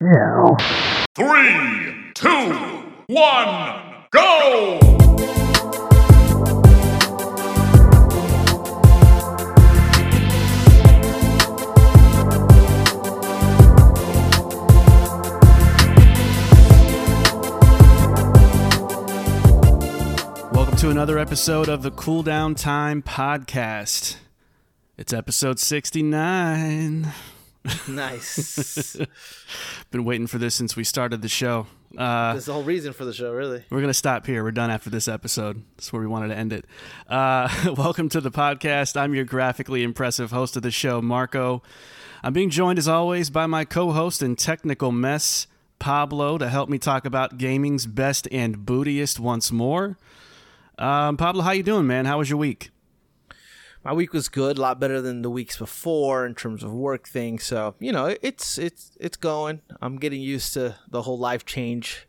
No. 3, 2, 1, go! Welcome to another episode of the Cool Down Time Podcast. It's episode 69. Nice. Been waiting for this since we started the show. That's the whole reason for the show, really. We're going to stop here. We're done after this episode. That's where we wanted to end it. Welcome to the podcast. I'm your graphically impressive host of the show, Marco. I'm being joined, as always, by my co-host and technical mess, Pablo, to help me talk about gaming's best and bootiest once more. Pablo, how you doing, man? How was your week? My week was good, a lot better than the weeks before in terms of work things. So, you know, it's going. I'm getting used to the whole life change.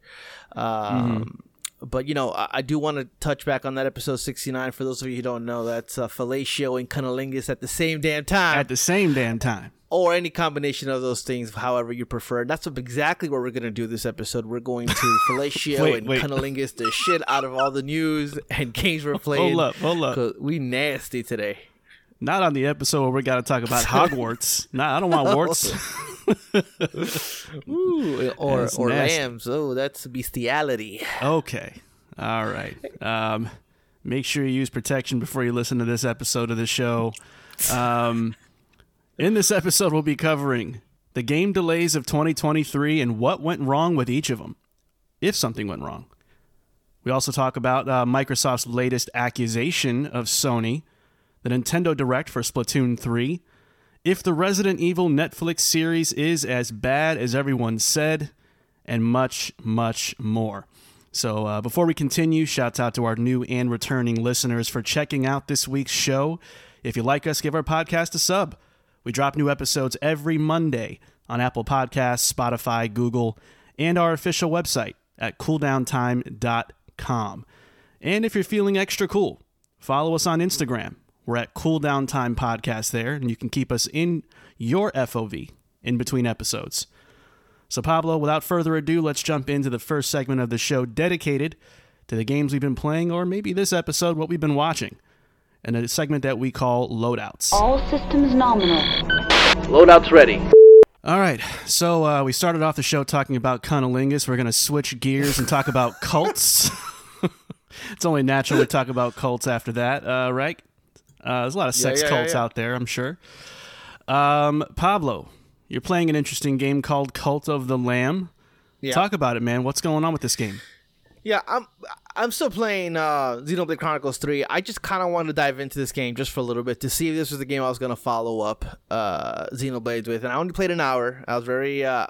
But, you know, I do want to touch back on that episode 69. For those of you who don't know, that's fellatio and cunnilingus at the same damn time. At the same damn time. Or any combination of those things, however you prefer. That's exactly what we're going to do this episode. We're going to fellatio and cunnilingus the shit out of all the news and games we're playing. Hold up. 'Cause we nasty today. Not on the episode where we got to talk about Hogwarts. Nah, I don't want warts. Ooh, or lambs. Oh, that's bestiality. Okay. All right. Make sure you use protection before you listen to this episode of the show. In this episode, we'll be covering the game delays of 2023 and what went wrong with each of them, if something went wrong. We also talk about Microsoft's latest accusation of Sony, the Nintendo Direct for Splatoon 3, if the Resident Evil Netflix series is as bad as everyone said, and much, much more. So before we continue, shouts out to our new and returning listeners for checking out this week's show. If you like us, give our podcast a sub. We drop new episodes every Monday on Apple Podcasts, Spotify, Google, and our official website at cooldowntime.com. And if you're feeling extra cool, follow us on Instagram. We're at Cool Down Time Podcast there, and you can keep us in your FOV in between episodes. So, Pablo, without further ado, let's jump into the first segment of the show dedicated to the games we've been playing, or maybe this episode, what we've been watching. And a segment that we call Loadouts. All systems nominal. Loadouts ready. All right. So we started off the show talking about cunnilingus. We're going to switch gears and talk about cults. It's only natural we talk about cults after that, right? There's a lot of sex cults out there, I'm sure. Pablo, you're playing an interesting game called Cult of the Lamb. Yeah. Talk about it, man. What's going on with this game? Yeah, I'm still playing Xenoblade Chronicles 3. I just kind of wanted to dive into this game just for a little bit to see if this was the game I was going to follow up Xenoblades with. And I only played an hour. I was very... I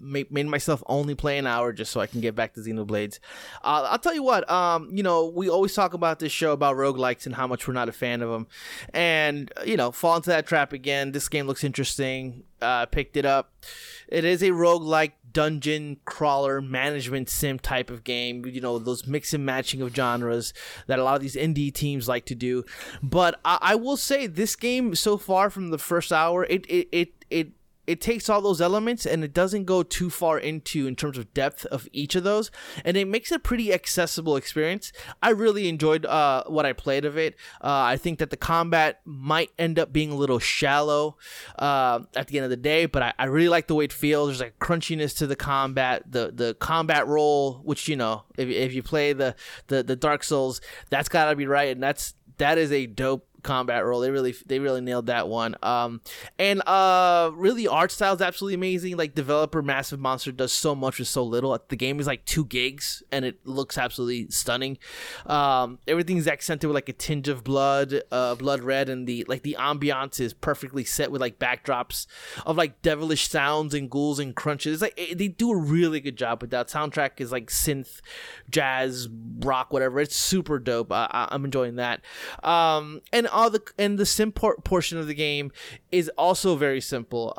made myself only play an hour just so I can get back to Xenoblades. I'll tell you what, you know, we always talk about this show about roguelikes and how much we're not a fan of them. And, you know, fall into that trap again. This game looks interesting. Picked it up. It is a roguelike dungeon crawler management sim type of game. You know, those mix and matching of genres that a lot of these indie teams like to do. But I will say this game so far from the first hour, it takes all those elements and it doesn't go too far into in terms of depth of each of those, and it makes a pretty accessible experience. I really enjoyed what I played of it. I think that the combat might end up being a little shallow at the end of the day, but I really like the way it feels. There's like crunchiness to the combat, the combat roll, which, you know, if you play the Dark Souls, that's gotta be right, and that is a dope combat roll. They really nailed that one. Really, art style is absolutely amazing. Like, developer Massive Monster does so much with so little. The game is like 2 gigs and it looks absolutely stunning. Everything's accented with like a tinge of blood red, and the ambiance is perfectly set with like backdrops of like devilish sounds and ghouls and crunches. It's like they do a really good job with that. Soundtrack is like synth, jazz, rock, whatever. It's super dope. I'm enjoying that. And the sim portion of the game is also very simple.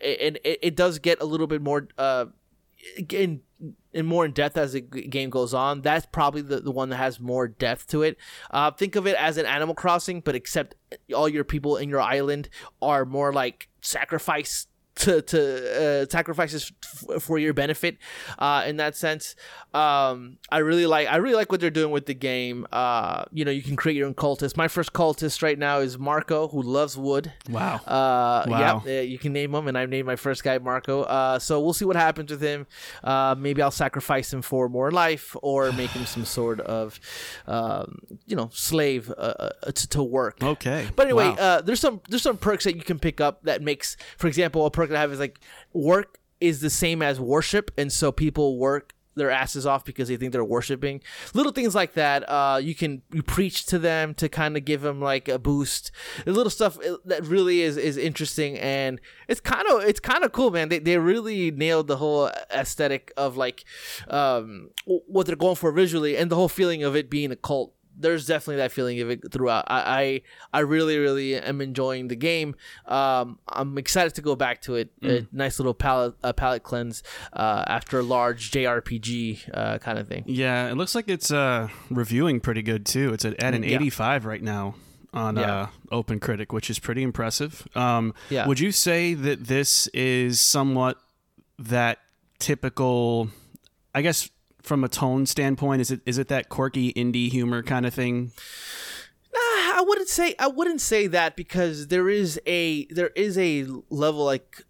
It does get a little bit more more in depth as the game goes on. That's probably the one that has more depth to it. Think of it as an Animal Crossing, but except all your people in your island are more like sacrifice to sacrifices for your benefit in that sense. I really like what they're doing with the game. You know, you can create your own cultist. My first cultist right now is Marco, who loves wood. Wow. Yeah, you can name him, and I've named my first guy Marco. So we'll see what happens with him. Maybe I'll sacrifice him for more life, or make him some sort of slave to work. Okay. But anyway, there's some perks that you can pick up that makes, for example, a perk that I have is like work is the same as worship, and so people work their asses off because they think they're worshiping. Little things like that. You preach to them to kind of give them like a boost. The little stuff that really is interesting, and it's kind of cool, man. They really nailed the whole aesthetic of like what they're going for visually, and the whole feeling of it being a cult. There's definitely that feeling of it throughout. I really, really am enjoying the game. I'm excited to go back to it. A nice little palate cleanse after a large JRPG kind of thing. Yeah, it looks like it's reviewing pretty good, too. It's at an 85 right now on Open Critic, which is pretty impressive. Would you say that this is somewhat that typical, I guess, from a tone standpoint, is it that quirky indie humor kind of thing? Nah, I wouldn't say that, because there is a level like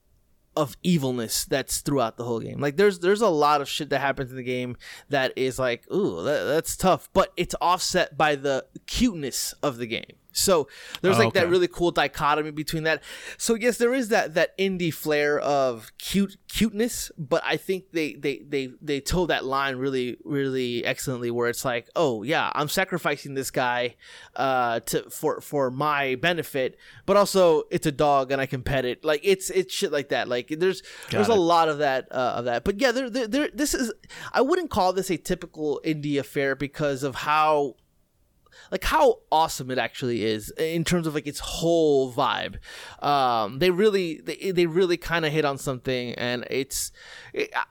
of evilness that's throughout the whole game. Like there's a lot of shit that happens in the game that is like, ooh, that's tough, but it's offset by the cuteness of the game. So there's that really cool dichotomy between that. So yes, there is that indie flair of cuteness, but I think they toe that line really, really excellently, where it's like, oh yeah, I'm sacrificing this guy for my benefit, but also it's a dog and I can pet it. Like it's shit like that. Like there's a lot of that of that. But yeah, there this is, I wouldn't call this a typical indie affair because of how awesome it actually is in terms of like its whole vibe. They really kind of hit on something, and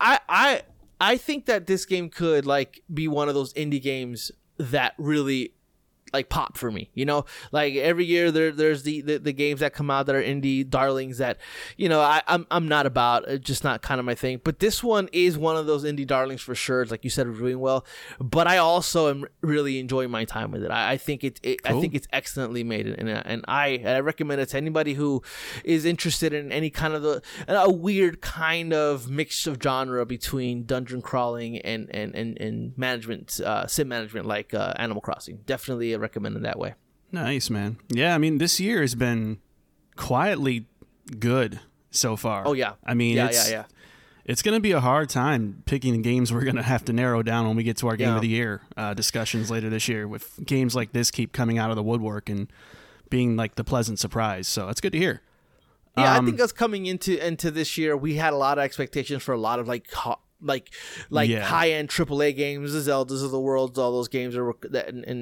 I think that this game could like be one of those indie games that really like pop for me, you know, like every year there's the games that come out that are indie darlings that, you know, I'm not about, it's just not kind of my thing, but this one is one of those indie darlings for sure. It's like you said, reviewing well, but I also am really enjoying my time with it. I think it's excellently made, and I recommend it to anybody who is interested in any kind of a weird kind of mix of genre between dungeon crawling and management, sim management, like Animal Crossing. Definitely recommended that way. Nice, man. Yeah, I mean, this year has been quietly good so far. Oh yeah. I mean, it's gonna be a hard time picking games we're gonna have to narrow down when we get to our game of the year discussions later this year, with games like this keep coming out of the woodwork and being like the pleasant surprise. So that's good to hear. Yeah, I think us coming into this year, we had a lot of expectations for a lot of high-end AAA games, the Zeldas of the world, all those games in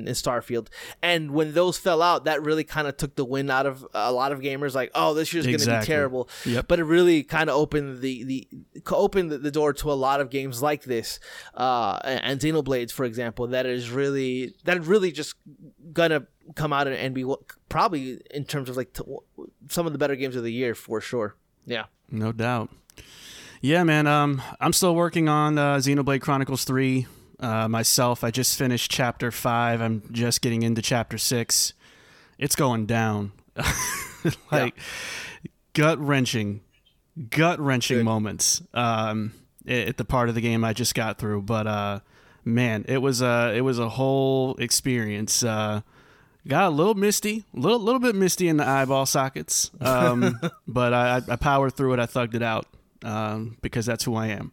Starfield. And when those fell out, that really kind of took the wind out of a lot of gamers, like, oh, this year's going to be terrible. Yep. But it really kind of opened the door to a lot of games like this, and Xenoblade, for example, that really just going to come out and be probably, in terms of like some of the better games of the year for sure. Yeah. No doubt. Yeah, man. I'm still working on Xenoblade Chronicles 3 myself. I just finished Chapter 5. I'm just getting into Chapter 6. It's going down. Gut-wrenching moments at the part of the game I just got through. But man, it was a whole experience. Got a little misty, little bit misty in the eyeball sockets. But I powered through it. I thugged it out. Because that's who I am.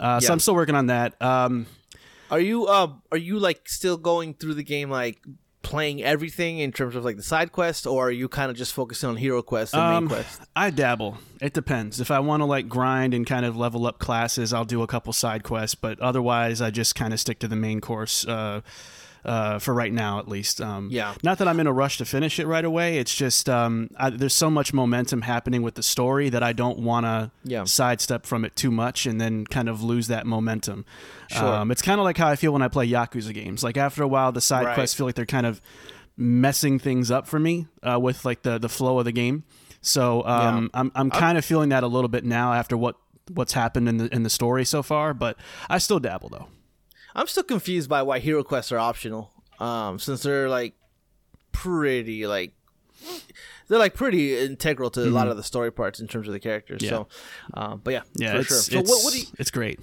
So I'm still working on that. Are you like still going through the game, like playing everything in terms of like the side quest, or are you kind of just focusing on hero quests and main quests? I dabble. It depends. If I want to like grind and kind of level up classes, I'll do a couple side quests, but otherwise I just kind of stick to the main course, for right now at least. Not that I'm in a rush to finish it right away. It's just there's so much momentum happening with the story that I don't want to sidestep from it too much and then kind of lose that momentum. Sure. It's kind of like how I feel when I play Yakuza games. Like after a while, the side quests feel like they're kind of messing things up for me with like the flow of the game. So I'm kind of feeling that a little bit now after what's happened in the story so far, but I still dabble though. I'm still confused by why hero quests are optional, since they're pretty integral to a lot of the story parts in terms of the characters. Yeah. So, but yeah, for sure. So it's great.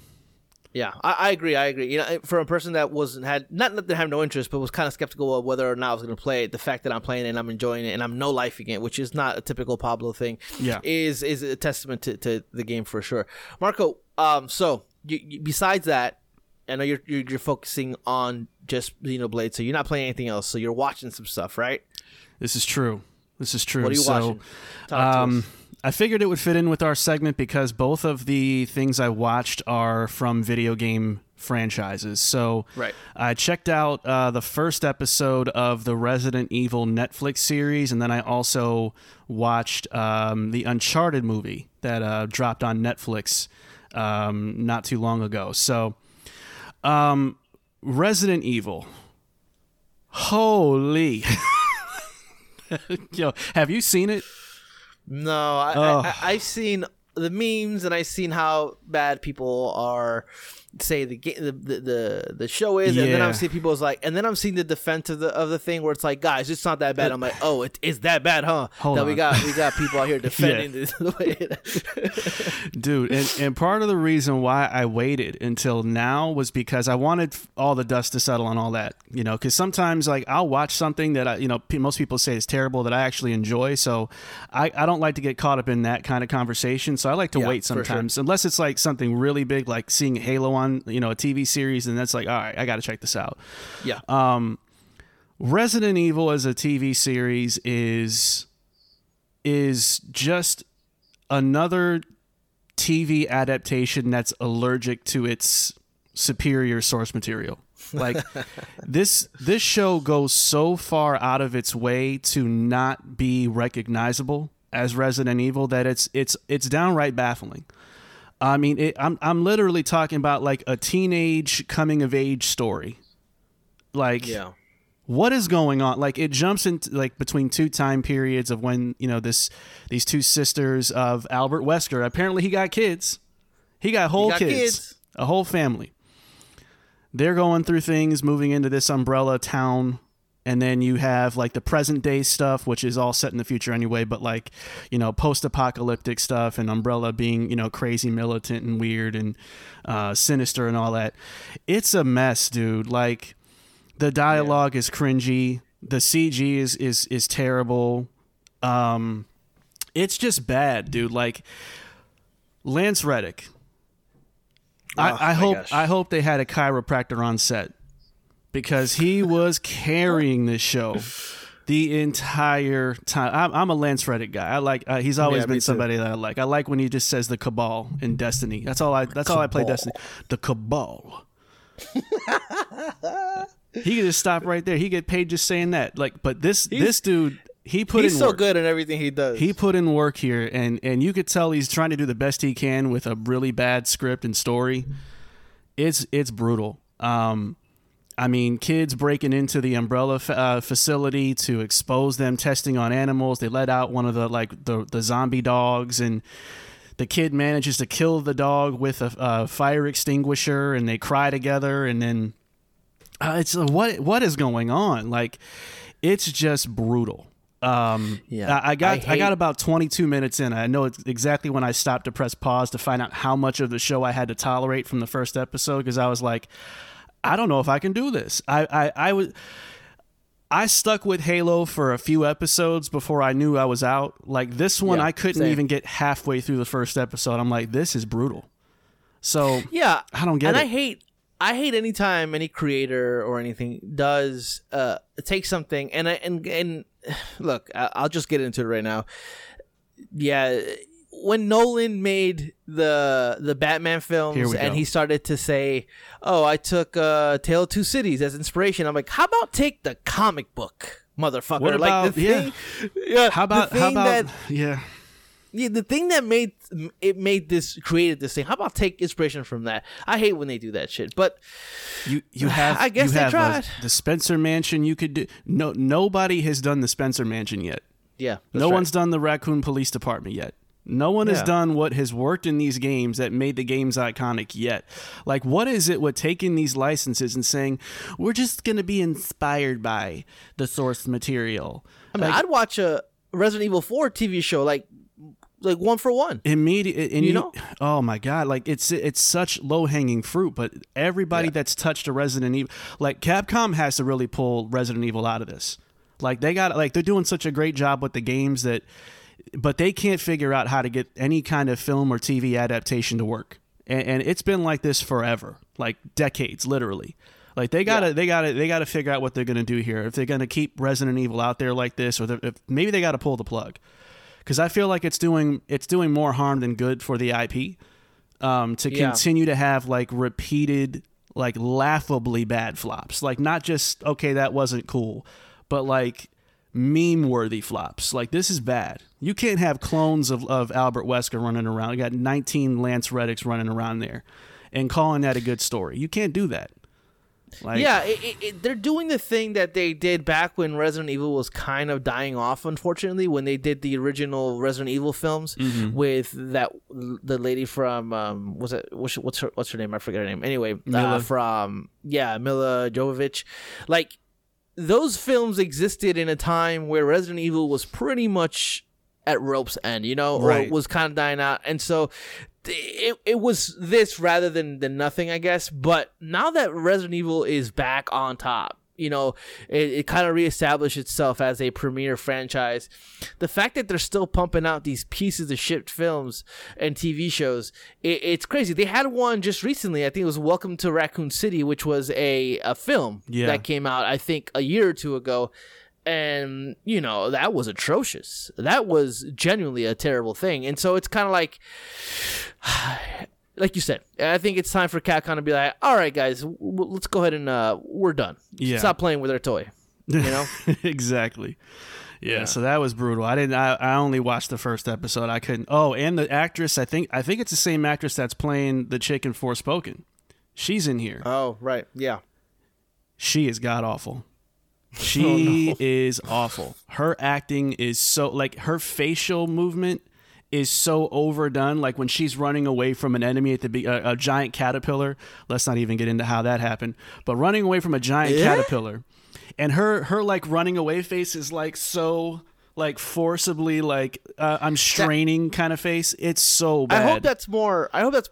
Yeah, I agree. You know, for a person that had no interest, but was kind of skeptical of whether or not I was going to play it, the fact that I'm playing it and I'm enjoying it and I'm no-lifing it, which is not a typical Pablo thing, is a testament to the game for sure. Marco, so you, besides that, I know you're focusing on just Xenoblade, so you're not playing anything else. So you're watching some stuff, right? This is true. What are you watching? Talk to us. I figured it would fit in with our segment because both of the things I watched are from video game franchises. So I checked out the first episode of the Resident Evil Netflix series, and then I also watched the Uncharted movie that dropped on Netflix not too long ago. So Resident Evil. Holy. Yo, have you seen it? No, I've seen the memes and I've seen how bad people are say the show is, and then I've seen people's and then I've seen the defense of the thing where it's like, guys, it's not that bad. I'm like, oh, it is that bad, huh? Hold on. We got people out here defending this the way. Dude, and part of the reason why I waited until now was because I wanted all the dust to settle on all that, you know, because sometimes I'll watch something that most people say is terrible that I actually enjoy, so I don't like to get caught up in that kind of conversation, so I like to wait sometimes, unless it's something really big, like seeing Halo on a TV series, and that's all right, I gotta check this out. Resident Evil as a TV series is just another TV adaptation that's allergic to its superior source material. This show goes so far out of its way to not be recognizable as Resident Evil that it's downright baffling. I mean, I'm literally talking about a teenage coming of age story. What is going on? It jumps into between two time periods of when these two sisters of Albert Wesker. Apparently, he got kids. He got kids, a whole family. They're going through things, moving into this umbrella town. And then you have the present day stuff, which is all set in the future anyway, but post-apocalyptic stuff and Umbrella being, crazy militant and weird and sinister and all that. It's a mess, dude. The dialogue is cringy. The CG is terrible. It's just bad, dude. Lance Reddick. Oh, I hope they had a chiropractor on set, because he was carrying this show the entire time. I'm a Lance Reddick guy. He's always been somebody too that I like. I like when he just says the Cabal in Destiny. That's all I play Destiny. The Cabal. He could just stop right there. He get paid just saying that. But this dude, he put in work. He's so good at everything he does. He put in work here, and you could tell he's trying to do the best he can with a really bad script and story. It's brutal. I mean, kids breaking into the Umbrella facility to expose them, testing on animals. They let out one of the zombie dogs, and the kid manages to kill the dog with a fire extinguisher, and they cry together. And then it's what is going on? It's just brutal. I got about 22 minutes in. I know it's exactly when I stopped to press pause to find out how much of the show I had to tolerate from the first episode, because I was like, I don't know if I can do this. I stuck with Halo for a few episodes before I knew I was out. This one, I couldn't even get halfway through the first episode. I'm like, this is brutal. So I don't get it. And I hate any time any creator or anything does take something and look, I'll just get into it right now. Yeah. When Nolan made the Batman films and he started to say, oh, I took Tale of Two Cities as inspiration, I'm like, how about take the comic book, motherfucker? What about, the thing that created this thing, how about take inspiration from that? I hate when they do that shit, but you have, I guess, you have tried. The Spencer Mansion. You could do, nobody has done the Spencer Mansion yet. Yeah. No one's done the Raccoon Police Department yet. No one has done what has worked in these games that made the games iconic yet. Like, what is it with taking these licenses and saying, we're just going to be inspired by the source material? I mean, like, I'd watch a Resident Evil 4 TV show, like one for one. Immediately. You know? Oh, my God. Like, it's such low-hanging fruit, but everybody that's touched a Resident Evil... Like, Capcom has to really pull Resident Evil out of this. Like, they got... Like, they're doing such a great job with the games that... But they can't figure out how to get any kind of film or TV adaptation to work. And it's been like this forever, like decades, literally. Like they gotta figure out what they're gonna do here. If they're gonna keep Resident Evil out there like this, or if maybe they gotta pull the plug, because I feel like it's doing more harm than good for the IP to continue to have like repeated, like laughably bad flops. Like not just okay, that wasn't cool, but like meme-worthy flops. Like, this is bad. You can't have clones of Albert Wesker running around. You got 19 Lance Reddicks running around there and calling that a good story. You can't do that. Like, yeah, they're doing the thing that they did back when Resident Evil was kind of dying off, unfortunately, when they did the original Resident Evil films with the lady from what's her name? I forget her name. Anyway, Mila Jovovich. Like, those films existed in a time where Resident Evil was pretty much at rope's end, you know, or was kind of dying out. And so it was this rather than nothing, I guess. But now that Resident Evil is back on top, you know, it kind of reestablished itself as a premier franchise. The fact that they're still pumping out these pieces of shit films and TV shows, it's crazy. They had one just recently. I think it was Welcome to Raccoon City, which was a film that came out, I think, a year or two ago. And, you know, that was atrocious. That was genuinely a terrible thing. And so it's kind of like... Like you said, I think it's time for Capcom to be like, all right, guys, let's go ahead and we're done. Yeah. Stop playing with our toy. You know? Exactly. Yeah, so that was brutal. I only watched the first episode. I couldn't. Oh, and the actress, I think it's the same actress that's playing the chick in Forspoken. She's in here. Oh, right. Yeah. She is god-awful. She is awful. Her acting is so, like, her facial movement is so overdone, like when she's running away from an enemy at a giant caterpillar. Let's not even get into how that happened, but running away from a giant caterpillar, and her like running away face is like so like forcibly like I'm straining kind of face. It's so bad. I hope that's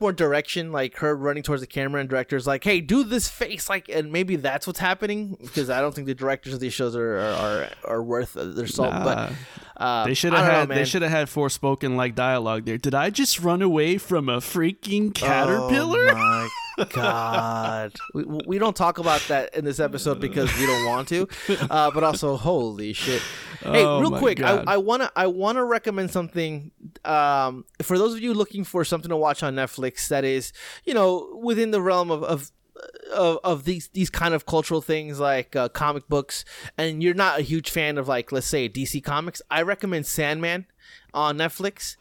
more direction, like her running towards the camera and directors like, hey, do this face, like, and maybe that's what's happening, because I don't think the directors of these shows are worth their salt. But they should have had Forspoken like dialogue there. Did I just run away from a freaking caterpillar? Oh my God. We don't talk about that in this episode because we don't want to. But also, holy shit! Hey, real quick, I wanna recommend something for those of you looking for something to watch on Netflix that is, you know, within the realm of these kind of cultural things, like comic books, and you're not a huge fan of, like, let's say DC Comics, I recommend Sandman on Netflix.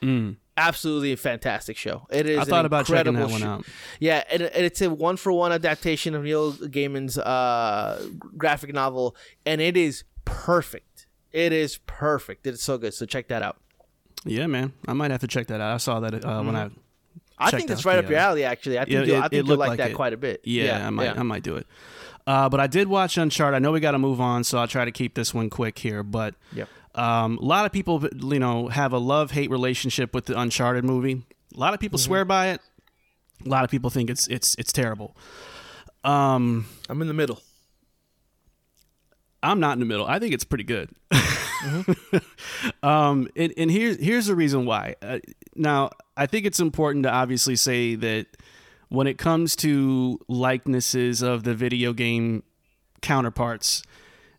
Absolutely a fantastic show. It is. I thought about checking that one out. Yeah, and it's a 1-for-1 adaptation of Neil Gaiman's graphic novel, and it is perfect. It is perfect. It's so good. So check that out. Yeah, man, I might have to check that out. I saw that when I think that's right up your alley, actually. I think you'll like that quite a bit. Yeah, I might do it. But I did watch Uncharted. I know we got to move on, so I'll try to keep this one quick here. But a lot of people, you know, have a love-hate relationship with the Uncharted movie. A lot of people swear by it. A lot of people think it's terrible. I'm in the middle. I'm not in the middle. I think it's pretty good. And here's the reason why. Now, I think it's important to obviously say that when it comes to likenesses of the video game counterparts,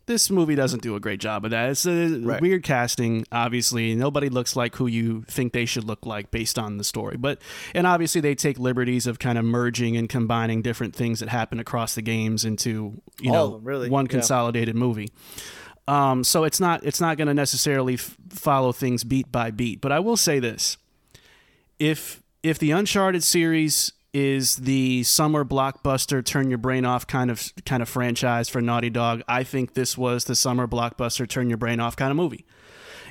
this movie doesn't do a great job of that. It's a weird casting, obviously. Nobody looks like who you think they should look like based on the story. And obviously they take liberties of kind of merging and combining different things that happen across the games into, you know, one consolidated movie. So it's not going to necessarily follow things beat by beat. But I will say this. If the Uncharted series is the summer blockbuster, turn your brain off kind of franchise for Naughty Dog, I think this was the summer blockbuster, turn your brain off kind of movie.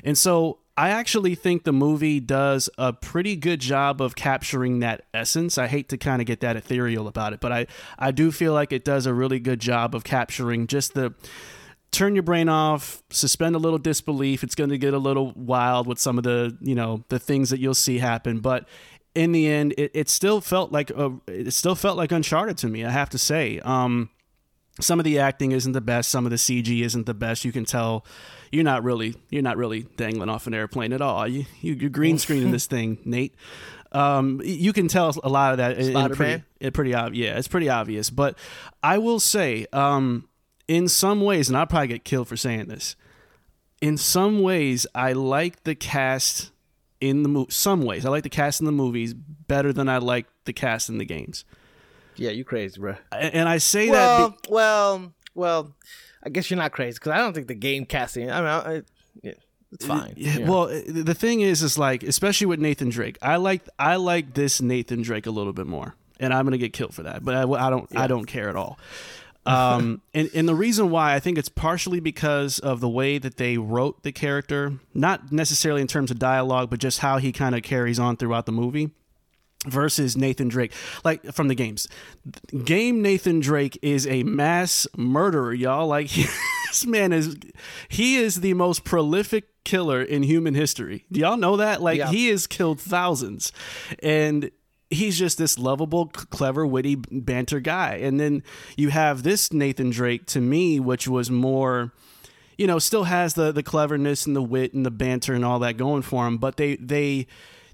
And so I actually think the movie does a pretty good job of capturing that essence. I hate to kind of get that ethereal about it, but I do feel like it does a really good job of capturing just the turn your brain off, suspend a little disbelief. It's going to get a little wild with some of the, you know, the things that you'll see happen. But in the end, it still felt like Uncharted to me, I have to say. Some of the acting isn't the best. Some of the CG isn't the best. You can tell you're not really dangling off an airplane at all. You're green screening this thing, Nate. You can tell a lot of that. It's pretty obvious. But I will say, in some ways, and I'll probably get killed for saying this, in some ways, I like the cast in the movie. Some ways, I like the cast in the movies better than I like the cast in the games. Yeah, you crazy, bro. And I say well, I guess you're not crazy, because I don't think the game casting, it's fine. Yeah. Well, the thing is like, especially with Nathan Drake, I like this Nathan Drake a little bit more, and I'm gonna get killed for that, but I don't care at all. And the reason why, I think it's partially because of the way that they wrote the character, not necessarily in terms of dialogue, but just how he kind of carries on throughout the movie. Versus Nathan Drake, like from the games. Game Nathan Drake is a mass murderer, y'all. Like this man is the most prolific killer in human history. Do y'all know that? Like He has killed thousands, and he's just this lovable, clever, witty banter guy. And then you have this Nathan Drake, to me, which was more, you know, still has the cleverness and the wit and the banter and all that going for him, but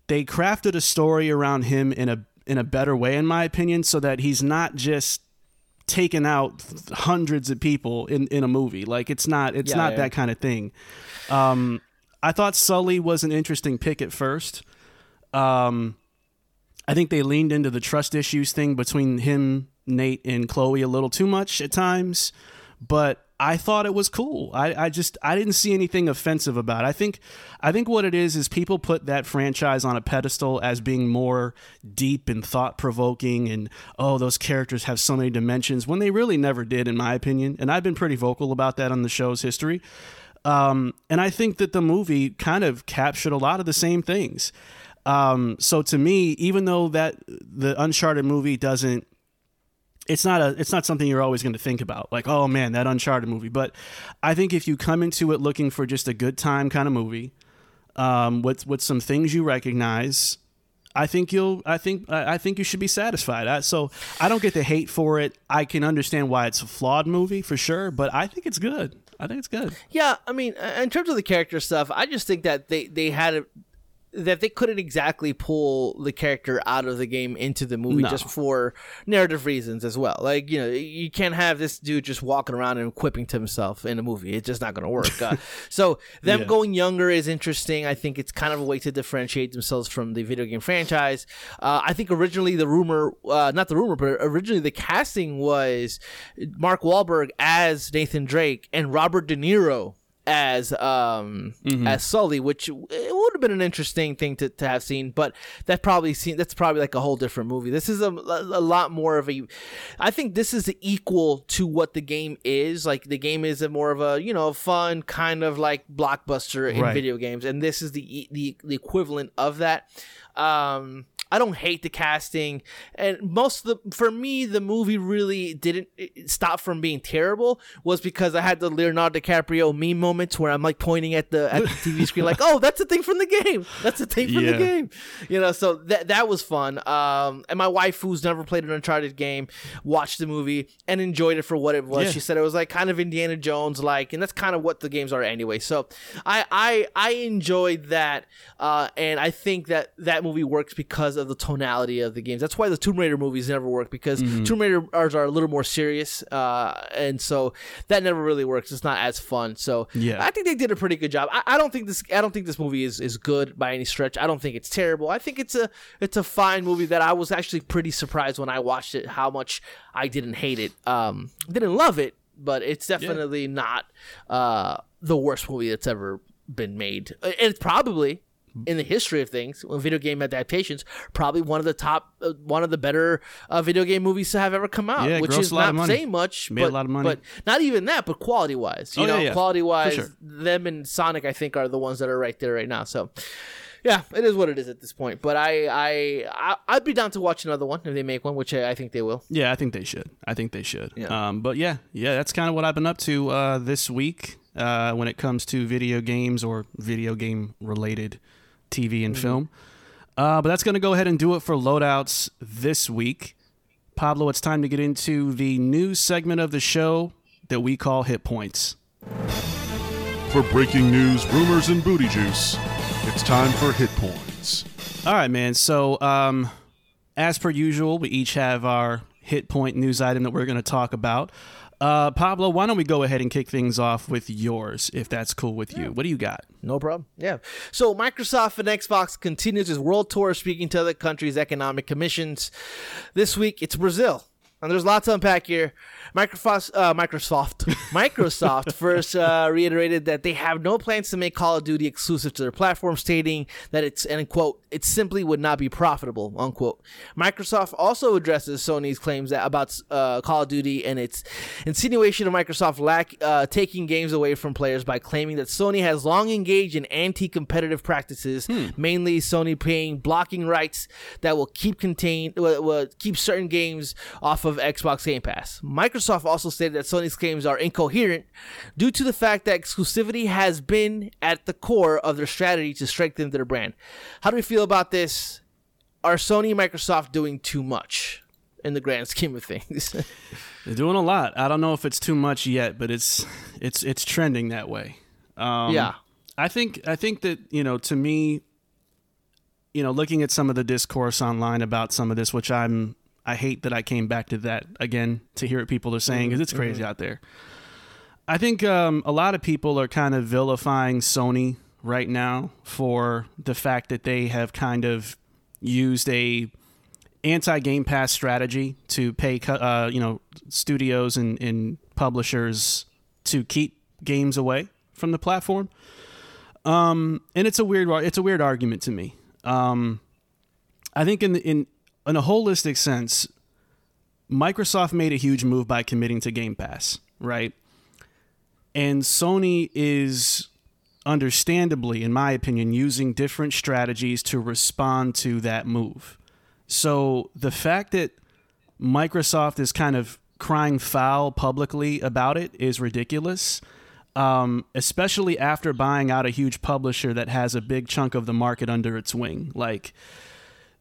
they crafted a story around him in a better way, in my opinion, so that he's not just taking out hundreds of people in a movie. Like it's not that kind of thing. I thought Sully was an interesting pick at first. I think they leaned into the trust issues thing between him, Nate, and Chloe a little too much at times, but I thought it was cool. I didn't see anything offensive about it. I think what it is people put that franchise on a pedestal as being more deep and thought-provoking, and, oh, those characters have so many dimensions, when they really never did, in my opinion. And I've been pretty vocal about that on the show's history. And I think that the movie kind of captured a lot of the same things. So to me, even though that the Uncharted movie doesn't, It's not something you're always going to think about, like, oh man, that Uncharted movie. But I think if you come into it looking for just a good time kind of movie, with some things you recognize, I think you should be satisfied. So I don't get the hate for it. I can understand why it's a flawed movie for sure, but I think it's good. Yeah, I mean, in terms of the character stuff, I just think that that they couldn't exactly pull the character out of the game into the movie just for narrative reasons as well. Like, you know, you can't have this dude just walking around and quipping to himself in a movie. It's just not going to work. So them going younger is interesting. I think it's kind of a way to differentiate themselves from the video game franchise. I think originally originally the casting was Mark Wahlberg as Nathan Drake and Robert De Niro as Sully, which it would have been an interesting thing to have seen, but that's probably like a whole different movie. This is a lot more of a, I think this is equal to what the game is. Like the game is more of a, you know, fun kind of like blockbuster in video games, and this is the equivalent of that. I don't hate the casting, and for me, the movie really didn't stop from being terrible was because I had the Leonardo DiCaprio meme moments where I'm like pointing at the TV screen like, oh, that's a thing from the game. The game. You know, so that was fun. And my wife, who's never played an Uncharted game, watched the movie and enjoyed it for what it was. Yeah. She said it was like kind of Indiana Jones-like, and that's kind of what the games are anyway. So I enjoyed that, and I think that movie works because of the tonality of the games. That's why the Tomb Raider movies never work, because Tomb Raiders are a little more serious, and so that never really works. It's not as fun. So I think they did a pretty good job. I don't think this movie is good by any stretch. I don't think it's terrible. I think it's a fine movie that I was actually pretty surprised when I watched it how much I didn't hate it. Didn't love it, but it's definitely not the worst movie that's ever been made. And it's probably in the history of things, video game adaptations, probably one of the better video game movies to have ever come out, yeah, which is not saying much, made a lot of money. But not even that, but quality-wise. Quality-wise, sure. Them and Sonic, I think, are the ones that are right there right now. So, yeah, it is what it is at this point. But I'd be down to watch another one if they make one, which I think they will. Yeah, I think they should. Yeah. But, yeah, that's kind of what I've been up to this week when it comes to video games or video game-related TV and film. But that's going to go ahead and do it for Loadouts this week. Pablo, it's time to get into the new segment of the show that we call Hit Points. For breaking news, rumors, and booty juice, it's time for Hit Points. All right, man. So, as per usual, we each have our hit point news item that we're going to talk about. Pablo, why don't we go ahead and kick things off with yours, if that's cool with you. What do you got? No problem. Yeah. So Microsoft and Xbox continues its world tour, speaking to other countries' economic commissions. This week, it's Brazil. And there's lots to unpack here. Microsoft first reiterated that they have no plans to make Call of Duty exclusive to their platform, stating that it's, and quote, it simply would not be profitable, unquote. Microsoft also addresses Sony's claims that about Call of Duty and its insinuation of Microsoft taking games away from players by claiming that Sony has long engaged in anti-competitive practices, mainly Sony paying blocking rights that will keep certain games off of Xbox Game Pass. Microsoft also stated that Sony's claims are incoherent due to the fact that exclusivity has been at the core of their strategy to strengthen their brand. How do we feel about this? Are Sony and Microsoft doing too much in the grand scheme of things? They're doing a lot. I don't know if it's too much yet, but it's trending that way. Yeah. I think that, to me, looking at some of the discourse online about some of this, which I hate that I came back to that again to hear what people are saying, because it's crazy out there. I think a lot of people are kind of vilifying Sony right now for the fact that they have kind of used a anti-Game Pass strategy to pay studios and publishers to keep games away from the platform. And it's a weird argument to me. I think in a holistic sense, Microsoft made a huge move by committing to Game Pass, right? And Sony is understandably, in my opinion, using different strategies to respond to that move. So the fact that Microsoft is kind of crying foul publicly about it is ridiculous, especially after buying out a huge publisher that has a big chunk of the market under its wing. Like,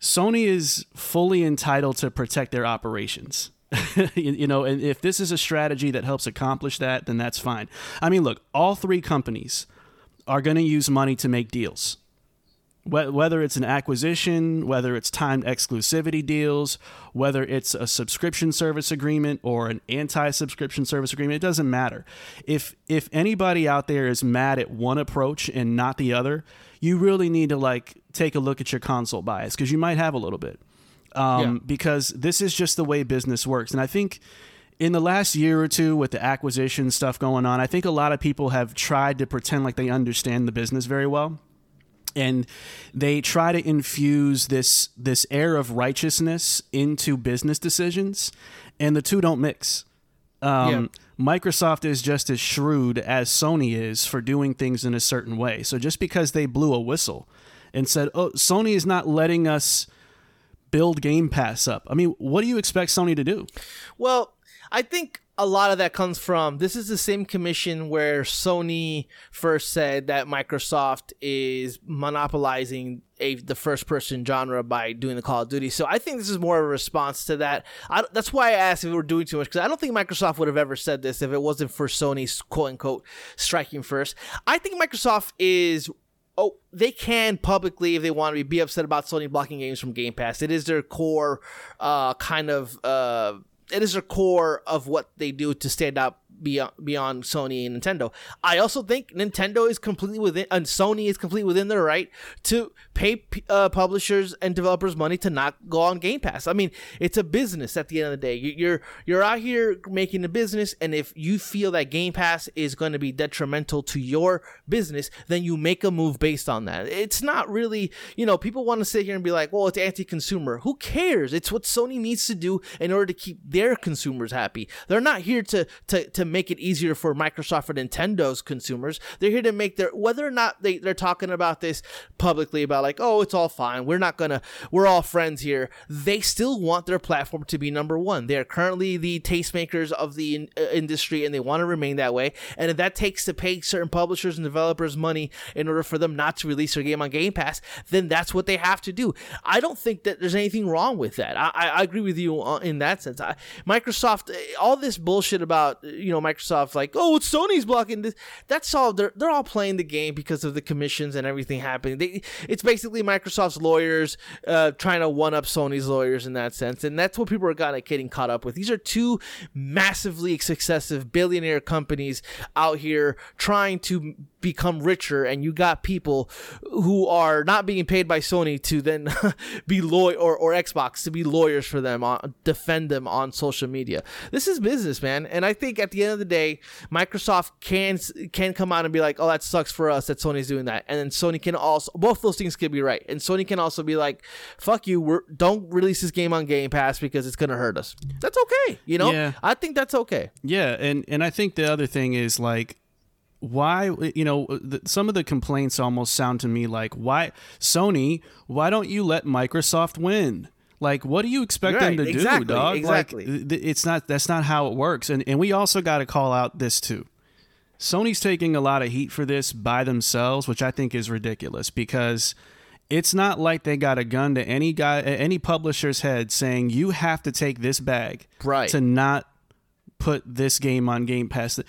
Sony is fully entitled to protect their operations, and if this is a strategy that helps accomplish that, then that's fine. I mean, look, all three companies are going to use money to make deals, whether it's an acquisition, whether it's timed exclusivity deals, whether it's a subscription service agreement or an anti-subscription service agreement. It doesn't matter. If anybody out there is mad at one approach and not the other, you really need to take a look at your console bias, because you might have a little bit, because this is just the way business works. And I think in the last year or two with the acquisition stuff going on, I think a lot of people have tried to pretend like they understand the business very well. And they try to infuse this air of righteousness into business decisions, and the two don't mix. Microsoft is just as shrewd as Sony is for doing things in a certain way. So just because they blew a whistle and said, oh, Sony is not letting us build Game Pass up. I mean, what do you expect Sony to do? Well, I think a lot of that comes from, this is the same commission where Sony first said that Microsoft is monopolizing the first-person genre by doing the Call of Duty. So I think this is more of a response to that. That's why I asked if we're doing too much, because I don't think Microsoft would have ever said this if it wasn't for Sony's quote-unquote striking first. I think Microsoft is... Oh, they can publicly, if they want to, be upset about Sony blocking games from Game Pass. It is their core of what they do to stand up beyond Sony and Nintendo. I also think Nintendo is completely within, and Sony is completely within their right to pay publishers and developers money to not go on Game Pass. I mean, it's a business at the end of the day. You're out here making a business, and if you feel that Game Pass is going to be detrimental to your business, then you make a move based on that. It's not really, you know, people want to sit here and be like, well, it's anti-consumer. Who cares? It's what Sony needs to do in order to keep their consumers happy. They're not here to make it easier for Microsoft or Nintendo's consumers. They're here to make their, whether or not they're talking about this publicly about like, oh, it's all fine, we're all friends here. They still want their platform to be number one. They're currently the tastemakers of the industry, and they want to remain that way. And if that takes to pay certain publishers and developers money in order for them not to release their game on Game Pass, then that's what they have to do. I don't think that there's anything wrong with that. I agree with you in that sense. Microsoft, all this bullshit about, you know, Microsoft like, oh, it's Sony's blocking this. That's all. They're all playing the game because of the commissions and everything happening. It's basically Microsoft's lawyers trying to one up Sony's lawyers in that sense, and that's what people are kind of getting caught up with. These are two massively successive billionaire companies out here trying to become richer, and you got people who are not being paid by Sony to then be lawyer or Xbox to be lawyers for them, defend them on social media. This is business, man, and I think at the end of the day, Microsoft can come out and be like, oh, that sucks for us that Sony's doing that, and then Sony can also, both those things could be right, and Sony can also be like, fuck you, don't release this game on Game Pass because it's gonna hurt us. That's okay, you know. Yeah. I think that's okay. Yeah, and I think the other thing is like, why, you know, some of the complaints almost sound to me like, why, Sony, why don't you let Microsoft win? Like, what do you expect them to do, dog? Exactly. Like, that's not how it works. And we also got to call out this too. Sony's taking a lot of heat for this by themselves, which I think is ridiculous, because it's not like they got a gun to any publisher's head saying you have to take this bag to not put this game on Game Pass.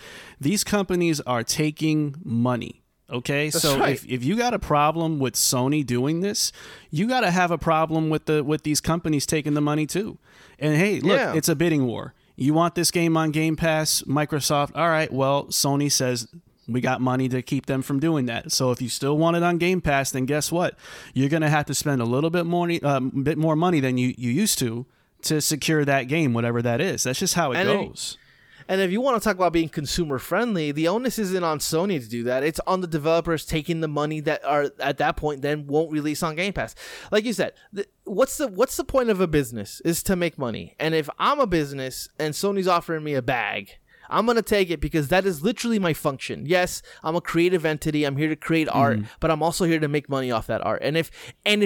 These companies are taking money. Okay, that's so right. If you got a problem with Sony doing this, you got to have a problem with these companies taking the money too. And hey, look, it's a bidding war. You want this game on Game Pass, Microsoft? All right, well, Sony says we got money to keep them from doing that. So if you still want it on Game Pass, then guess what? You're gonna have to spend a little bit more money than you used to secure that game, whatever that is. That's just how it goes. And if you want to talk about being consumer friendly, the onus isn't on Sony to do that. It's on the developers taking the money that are at that point then won't release on Game Pass. Like you said, what's the point of a business is to make money. And if I'm a business and Sony's offering me a bag, I'm going to take it because that is literally my function. Yes, I'm a creative entity. I'm here to create art, but I'm also here to make money off that art. And if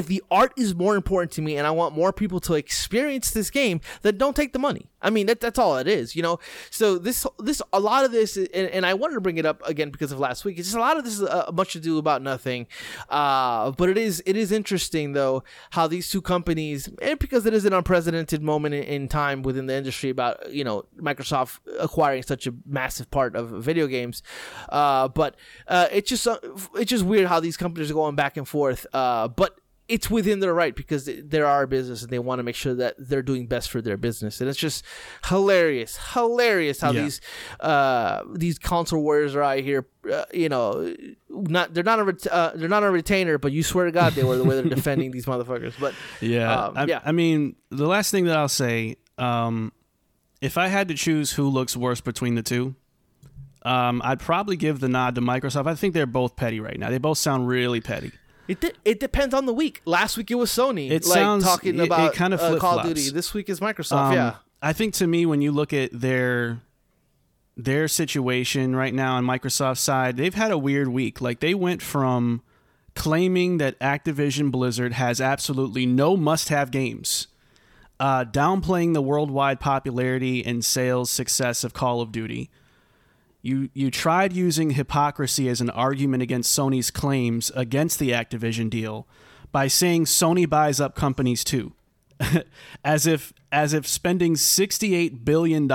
the art is more important to me and I want more people to experience this game, then don't take the money. I mean, that's all it is, you know? So this a lot of this, and I wanted to bring it up again because of last week, it's just a lot of this is much ado about nothing. But it is interesting, though, how these two companies, and because it is an unprecedented moment in time within the industry about, you know, Microsoft acquiring such a massive part of video games, but it's just weird how these companies are going back and forth, but it's within their right because they're our business and they want to make sure that they're doing best for their business. And it's just hilarious how these console warriors are out here, you know, they're not a retainer, but you swear to God they were the way they're defending these motherfuckers. But I mean, the last thing that I'll say, if I had to choose who looks worse between the two, I'd probably give the nod to Microsoft. I think they're both petty right now. They both sound really petty. It depends on the week. Last week it was Sony. It sounds talking about it kind of Call of Duty. This week is Microsoft. Yeah, I think to me when you look at their situation right now on Microsoft's side, they've had a weird week. Like they went from claiming that Activision Blizzard has absolutely no must-have games, downplaying the worldwide popularity and sales success of Call of Duty. You tried using hypocrisy as an argument against Sony's claims against the Activision deal by saying Sony buys up companies too, as if spending $68 billion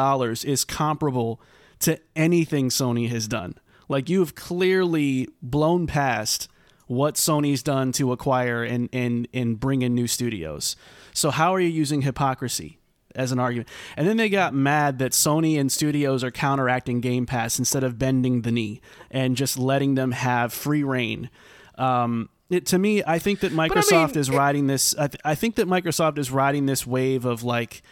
is comparable to anything Sony has done. Like, you've clearly blown past what Sony's done to acquire and bring in new studios. So how are you using hypocrisy? as an argument. And then they got mad that Sony and studios are counteracting Game Pass instead of bending the knee and just letting them have free reign. To me, I think that Microsoft is riding this. I think that Microsoft is riding this wave of like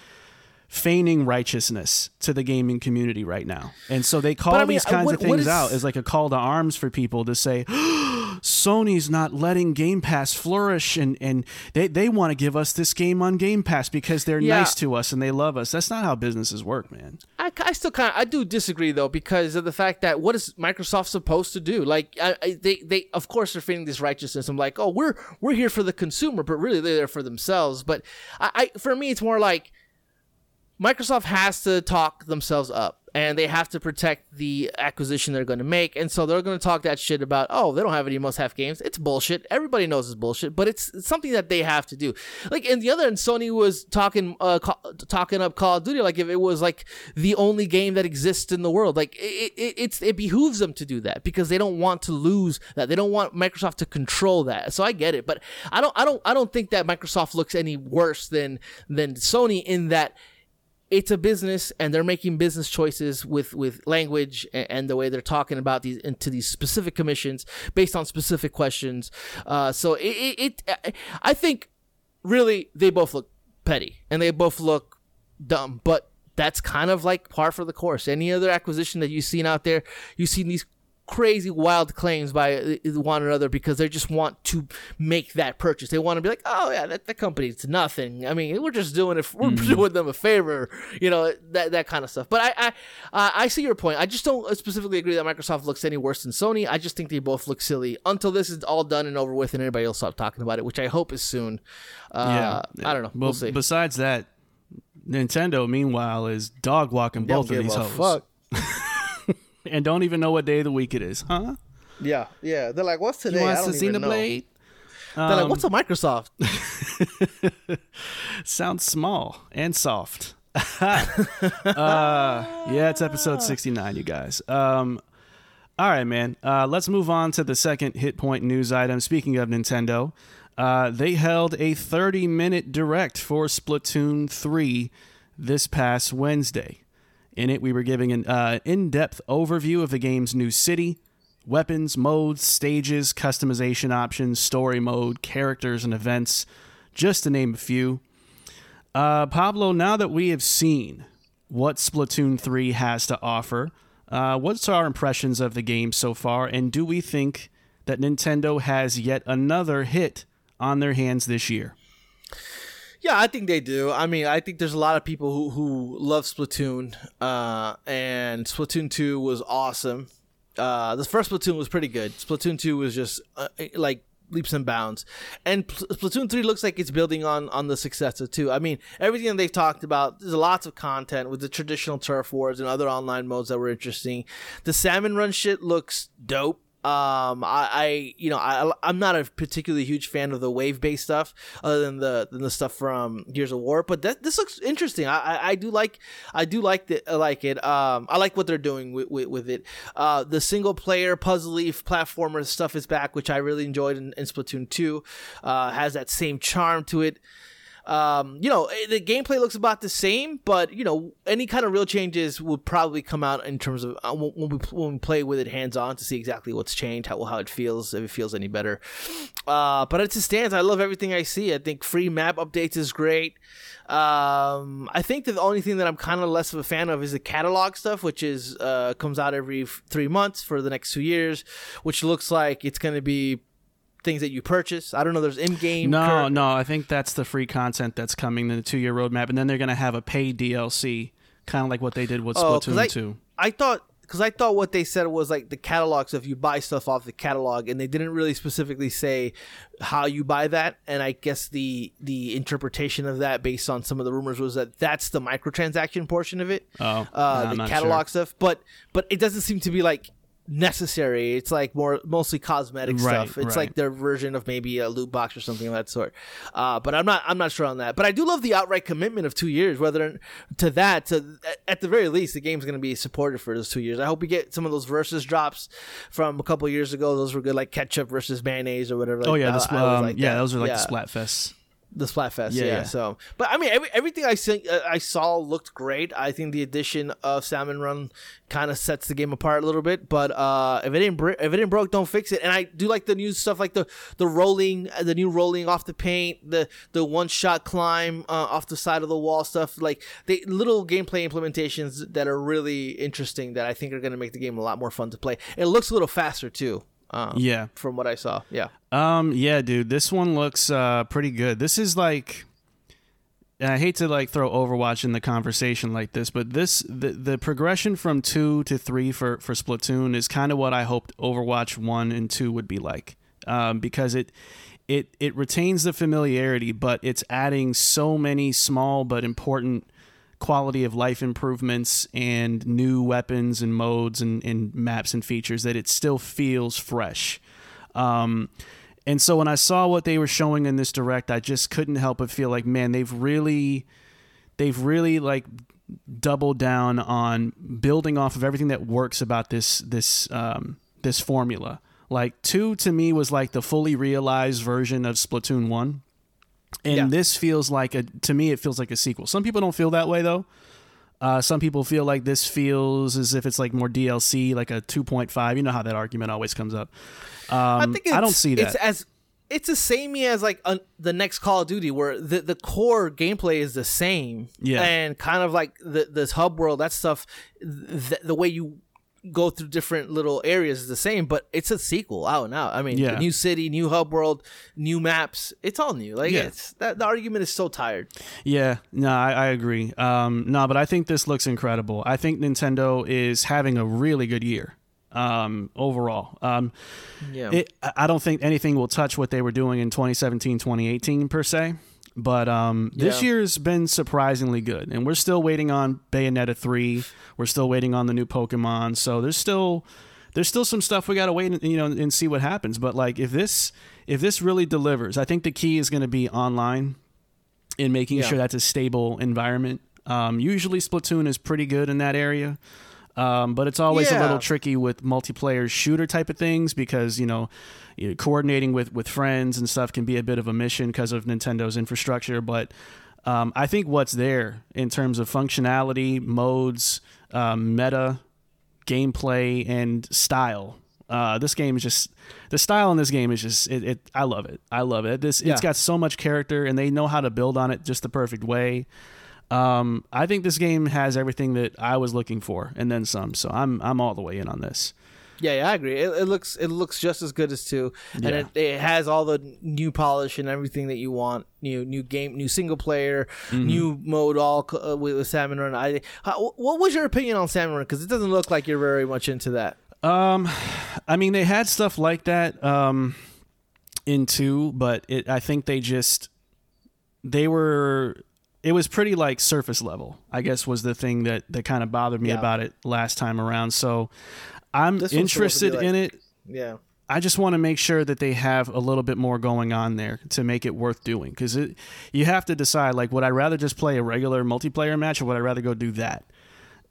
feigning righteousness to the gaming community right now, and so they call these kinds of things out as like a call to arms for people to say, Sony's not letting Game Pass flourish, and they want to give us this game on Game Pass because they're nice to us and they love us. That's not how businesses work, man. I still kind of, I do disagree though, because of the fact that what is Microsoft supposed to do? Like they of course are feeding this righteousness. I'm like, oh, we're here for the consumer, but really they're there for themselves. But I for me, it's more like Microsoft has to talk themselves up. And they have to protect the acquisition they're going to make. And so they're going to talk that shit about, oh, they don't have any must-have games. It's bullshit. Everybody knows it's bullshit. But it's something that they have to do. Like, and the other end, Sony was talking up Call of Duty like if it was, like, the only game that exists in the world. Like, it behooves them to do that because they don't want to lose that. They don't want Microsoft to control that. So I get it. But I don't think that Microsoft looks any worse than Sony in that it's a business, and they're making business choices with language and the way they're talking about these into these specific commissions based on specific questions. So I think really they both look petty and they both look dumb, but that's kind of like par for the course. Any other acquisition that you've seen out there, you've seen these crazy wild claims by one another because they just want to make that purchase. They want to be like, oh yeah, that company's nothing. I mean, we're just doing it. We're doing them a favor, you know, that kind of stuff. But I see your point. I just don't specifically agree that Microsoft looks any worse than Sony. I just think they both look silly until this is all done and over with, and everybody will stop talking about it, which I hope is soon. I don't know. Well, we'll see. Besides that, Nintendo, meanwhile, is dog walking both of these hoes. And don't even know what day of the week it is, huh? Yeah. They're like, what's today? I don't even know. Xenoblade? They're like, what's a Microsoft? Sounds small and soft. It's episode 69, you guys. All right, man. Let's move on to the second hit point news item. Speaking of Nintendo, they held a 30-minute direct for Splatoon 3 this past Wednesday. In it, we were giving an in-depth overview of the game's new city, weapons, modes, stages, customization options, story mode, characters, and events, just to name a few. Pablo, now that we have seen what Splatoon 3 has to offer, what's our impressions of the game so far, and do we think that Nintendo has yet another hit on their hands this year? Yeah, I think they do. I mean, I think there's a lot of people who love Splatoon, and Splatoon 2 was awesome. The first Splatoon was pretty good. Splatoon 2 was just, like, leaps and bounds. And Splatoon 3 looks like it's building on the success of 2. I mean, everything they've talked about, there's lots of content with the traditional turf wars and other online modes that were interesting. The Salmon Run shit looks dope. I'm not a particularly huge fan of the wave-based stuff, other than the stuff from Gears of War. But this looks interesting. I do like it. I like what they're doing with it. The single-player puzzly platformer stuff is back, which I really enjoyed in Splatoon 2. Has that same charm to it. The gameplay looks about the same, but, you know, any kind of real changes will probably come out in terms of when we play with it hands-on to see exactly what's changed, how it feels, if it feels any better. But as it stands, I love everything I see. I think free map updates is great. I think that the only thing that I'm kind of less of a fan of is the catalog stuff, which is comes out every 3 months for the next 2 years, which looks like it's going to be things that you purchase. I don't know. There's in-game. No. I think that's the free content that's coming in the 2-year roadmap, and then they're gonna have a paid DLC, kind of like what they did with Splatoon 2. I thought what they said was like the catalog. So if you buy stuff off the catalog, and they didn't really specifically say how you buy that. And I guess the interpretation of that, based on some of the rumors, was that that's the microtransaction portion of it. The catalog stuff, but it doesn't seem to be like necessary. It's like mostly cosmetic stuff. It's like their version of maybe a loot box or something of that sort. But I'm not sure on that. But I do love the outright commitment of 2 years. Whether to that, at the very least, the game's going to be supported for those 2 years. I hope we get some of those versus drops from a couple years ago. Those were good, like ketchup versus mayonnaise or whatever. Those are like the Splatfests. The Splatfest, yeah. So, but I mean, everything I saw looked great. I think the addition of Salmon Run kind of sets the game apart a little bit. But if it ain't broke, don't fix it. And I do like the new stuff, like the new rolling off the paint, the one shot climb off the side of the wall stuff. Like the little gameplay implementations that are really interesting that I think are going to make the game a lot more fun to play. It looks a little faster too. Yeah, from what I saw. Yeah. Yeah, dude, this one looks pretty good. This is like, I hate to like throw Overwatch in the conversation like this, but the progression from 2 to 3 for Splatoon is kind of what I hoped Overwatch 1 and 2 would be like, because it retains the familiarity, but it's adding so many small but important quality of life improvements and new weapons and modes and maps and features that it still feels fresh. And so when I saw what they were showing in this direct, I just couldn't help but feel like, man, they've really like doubled down on building off of everything that works about this formula. Like 2 to me was like the fully realized version of Splatoon 1. And yeah. This feels like it feels like a sequel. Some people don't feel that way though. Some people feel like this feels as if it's like more DLC, like a 2.5. You know how that argument always comes up. I don't see that. It's as samey as like the next Call of Duty, where the core gameplay is the same. Yeah. And kind of like this hub world, that stuff, the way you go through different little areas is the same, but it's a sequel out and out. I mean, yeah. New city, new hub world, new maps, it's all new. Like, yeah. It's that the argument is so tired. Yeah, no, I agree. But I think this looks incredible. I think Nintendo is having a really good year overall. Yeah. I don't think anything will touch what they were doing in 2017, 2018 per se, but this year's been surprisingly good, and we're still waiting on Bayonetta 3. We're still waiting on the new Pokemon, so there's still some stuff we gotta wait, and see what happens. But like, if this really delivers, I think the key is going to be online and making sure that's a stable environment. Usually Splatoon is pretty good in that area, but it's always a little tricky with multiplayer shooter type of things, because coordinating with friends and stuff can be a bit of a mission because of Nintendo's infrastructure. But I think what's there in terms of functionality, modes, meta, gameplay, and style, the style in this game is just I love it. It's got so much character, and they know how to build on it just the perfect way. I think this game has everything that I was looking for, and then some. So I'm all the way in on this. Yeah, I agree. It looks just as good as 2, and it has all the new polish and everything that you want. New game, new single player, new mode, all with Salmon Run. What was your opinion on Salmon Run? Because it doesn't look like you're very much into that. I mean, they had stuff like that in 2, but it was pretty like surface level, I guess, was the thing that kind of bothered me about it last time around. So I'm interested in it. Yeah. I just want to make sure that they have a little bit more going on there to make it worth doing. Because you have to decide, like, would I rather just play a regular multiplayer match, or would I rather go do that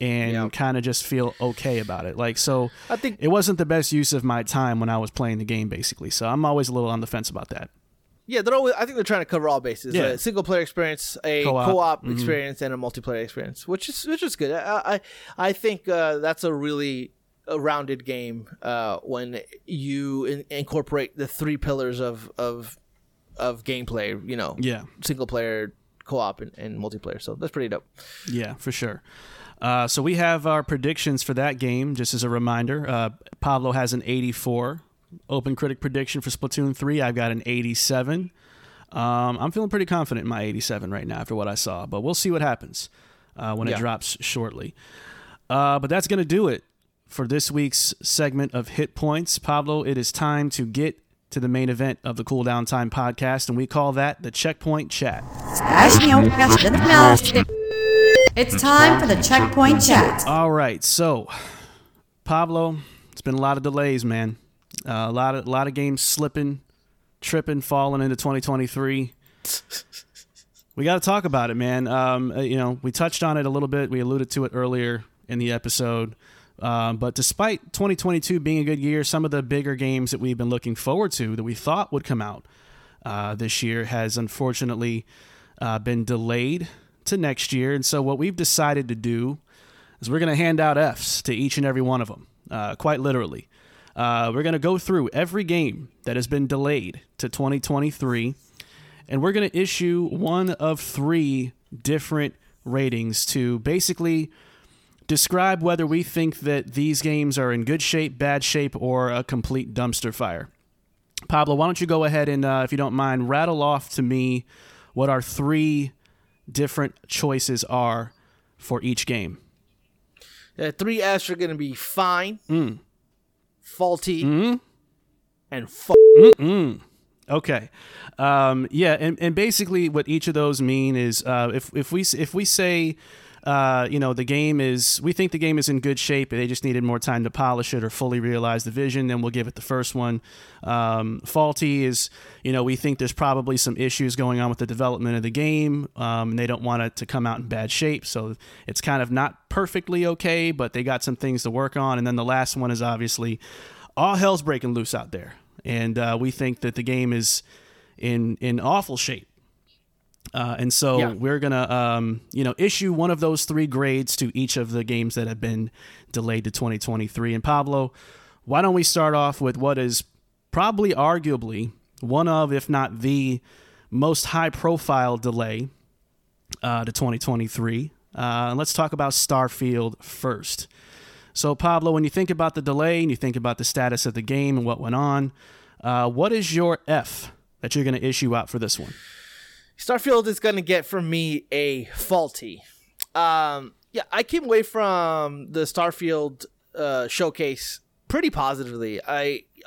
and kind of just feel okay about it? Like, so I think it wasn't the best use of my time when I was playing the game, basically. So I'm always a little on the fence about that. Yeah, I think they're trying to cover all bases. Yeah. A single-player experience, a co-op experience, and a multiplayer experience, which is good. I think that's a really rounded game when you incorporate the three pillars of gameplay, single-player, co-op, and multiplayer. So that's pretty dope. Yeah, for sure. So we have our predictions for that game, just as a reminder. Pablo has an 84. Open Critic prediction for Splatoon 3. I've got an 87. I'm feeling pretty confident in my 87 right now after what I saw, but we'll see what happens when it drops shortly. But that's going to do it for this week's segment of Hit Points. Pablo, it is time to get to the main event of the Cool Down Time podcast, and we call that the Checkpoint Chat. It's time for the Checkpoint Chat. All right, so Pablo, it's been a lot of delays, man. A lot of games slipping, tripping, falling into 2023. We got to talk about it, man. We touched on it a little bit. We alluded to it earlier in the episode. But despite 2022 being a good year, some of the bigger games that we've been looking forward to that we thought would come out this year has unfortunately been delayed to next year. And so what we've decided to do is we're going to hand out Fs to each and every one of them, quite literally. We're going to go through every game that has been delayed to 2023, and we're going to issue one of three different ratings to basically describe whether we think that these games are in good shape, bad shape, or a complete dumpster fire. Pablo, why don't you go ahead and, if you don't mind, rattle off to me what our three different choices are for each game. Three Fs are going to be fine, faulty, and Okay. And basically what each of those mean is if we say, the game is, we think the game is in good shape, they just needed more time to polish it or fully realize the vision, then we'll give it the first one. Faulty is, we think there's probably some issues going on with the development of the game. They don't want it to come out in bad shape. So it's kind of not perfectly okay, but they got some things to work on. And then the last one is obviously all hell's breaking loose out there. And we think that the game is in awful shape. We're going to, issue one of those three grades to each of the games that have been delayed to 2023. And Pablo, why don't we start off with what is probably arguably one of, if not the most high profile delay to 2023. Let's talk about Starfield first. So Pablo, when you think about the delay and you think about the status of the game and what went on, what is your F that you're going to issue out for this one? Starfield is going to get from me a faulty. I came away from the Starfield showcase pretty positively.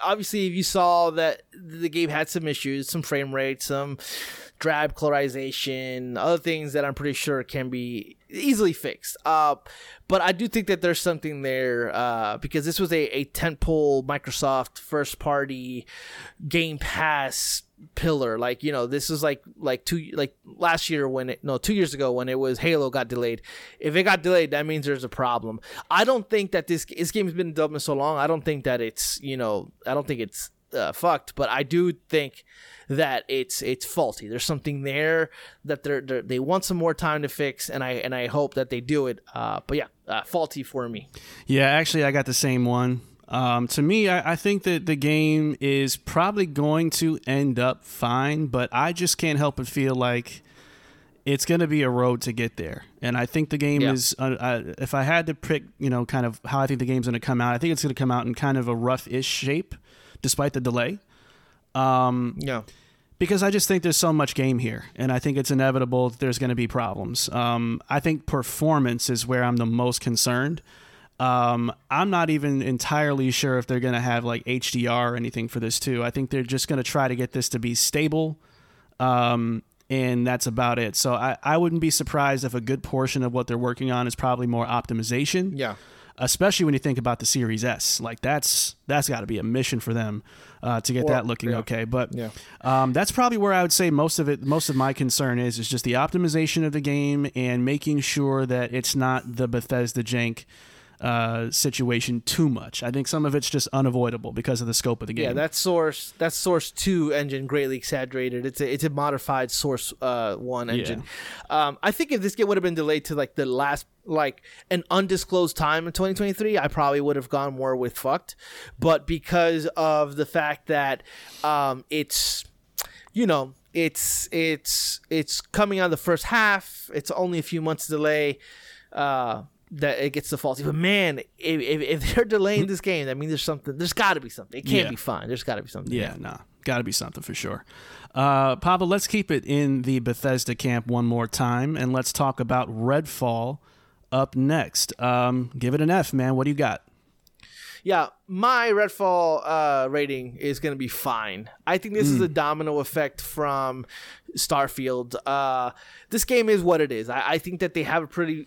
Obviously, if you saw that the game had some issues, some frame rate, some drab colorization, other things that I'm pretty sure can be easily fixed. But I do think that there's something there because this was a tentpole Microsoft first-party Game Pass pillar. This was two years ago when it was Halo got delayed. If it got delayed, that means there's a problem. I don't think that this game has been in development so long. I don't think that it's fucked, but I do think that it's faulty. There's something there that they want some more time to fix, and I hope that they do it. Faulty for me. Yeah, actually, I got the same one. To me, I think that the game is probably going to end up fine, but I just can't help but feel like it's going to be a road to get there. And I think the game is, if I had to pick, kind of how I think the game's going to come out, I think it's going to come out in kind of a rough-ish shape, despite the delay. Because I just think there's so much game here, and I think it's inevitable that there's going to be problems. I think performance is where I'm the most concerned. I'm not even entirely sure if they're going to have like HDR or anything for this too. I think they're just going to try to get this to be stable. And that's about it. So I wouldn't be surprised if a good portion of what they're working on is probably more optimization. Yeah. Especially when you think about the Series S, that's got to be a mission for them to get that looking okay. But that's probably where I would say most of my concern is just the optimization of the game and making sure that it's not the Bethesda jank situation too much. I think some of it's just unavoidable because of the scope of the game. Yeah, that Source 2 engine greatly exaggerated. It's a modified Source 1 engine. Yeah. I think if this game would have been delayed to an undisclosed time in 2023, I probably would have gone more with fucked. But because of the fact that it's coming out of the first half, it's only a few months delay. That it gets the faulty, but man, if they're delaying this game, that means there's something. There's got to be something. It can't be fine. There's got to be something. Yeah, got to be something for sure. Pablo, let's keep it in the Bethesda camp one more time, and let's talk about Redfall up next. Give it an F, man. What do you got? Yeah, my Redfall rating is going to be fine. I think this is a domino effect from Starfield. This game is what it is. I think that they have a pretty.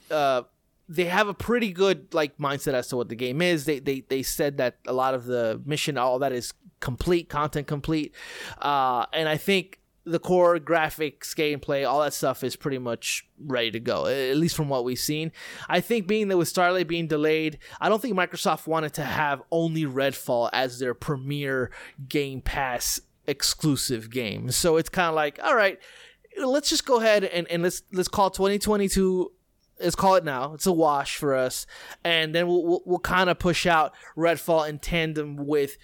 They have a pretty good mindset as to what the game is. They said that a lot of the mission, all that is content complete. And I think the core graphics, gameplay, all that stuff is pretty much ready to go, at least from what we've seen. I think being that with Starlight being delayed, I don't think Microsoft wanted to have only Redfall as their premier Game Pass exclusive game. So it's kind of like, all right, let's just go ahead and let's call 2022. Let's call it now. It's a wash for us, and then we'll kind of push out Redfall in tandem with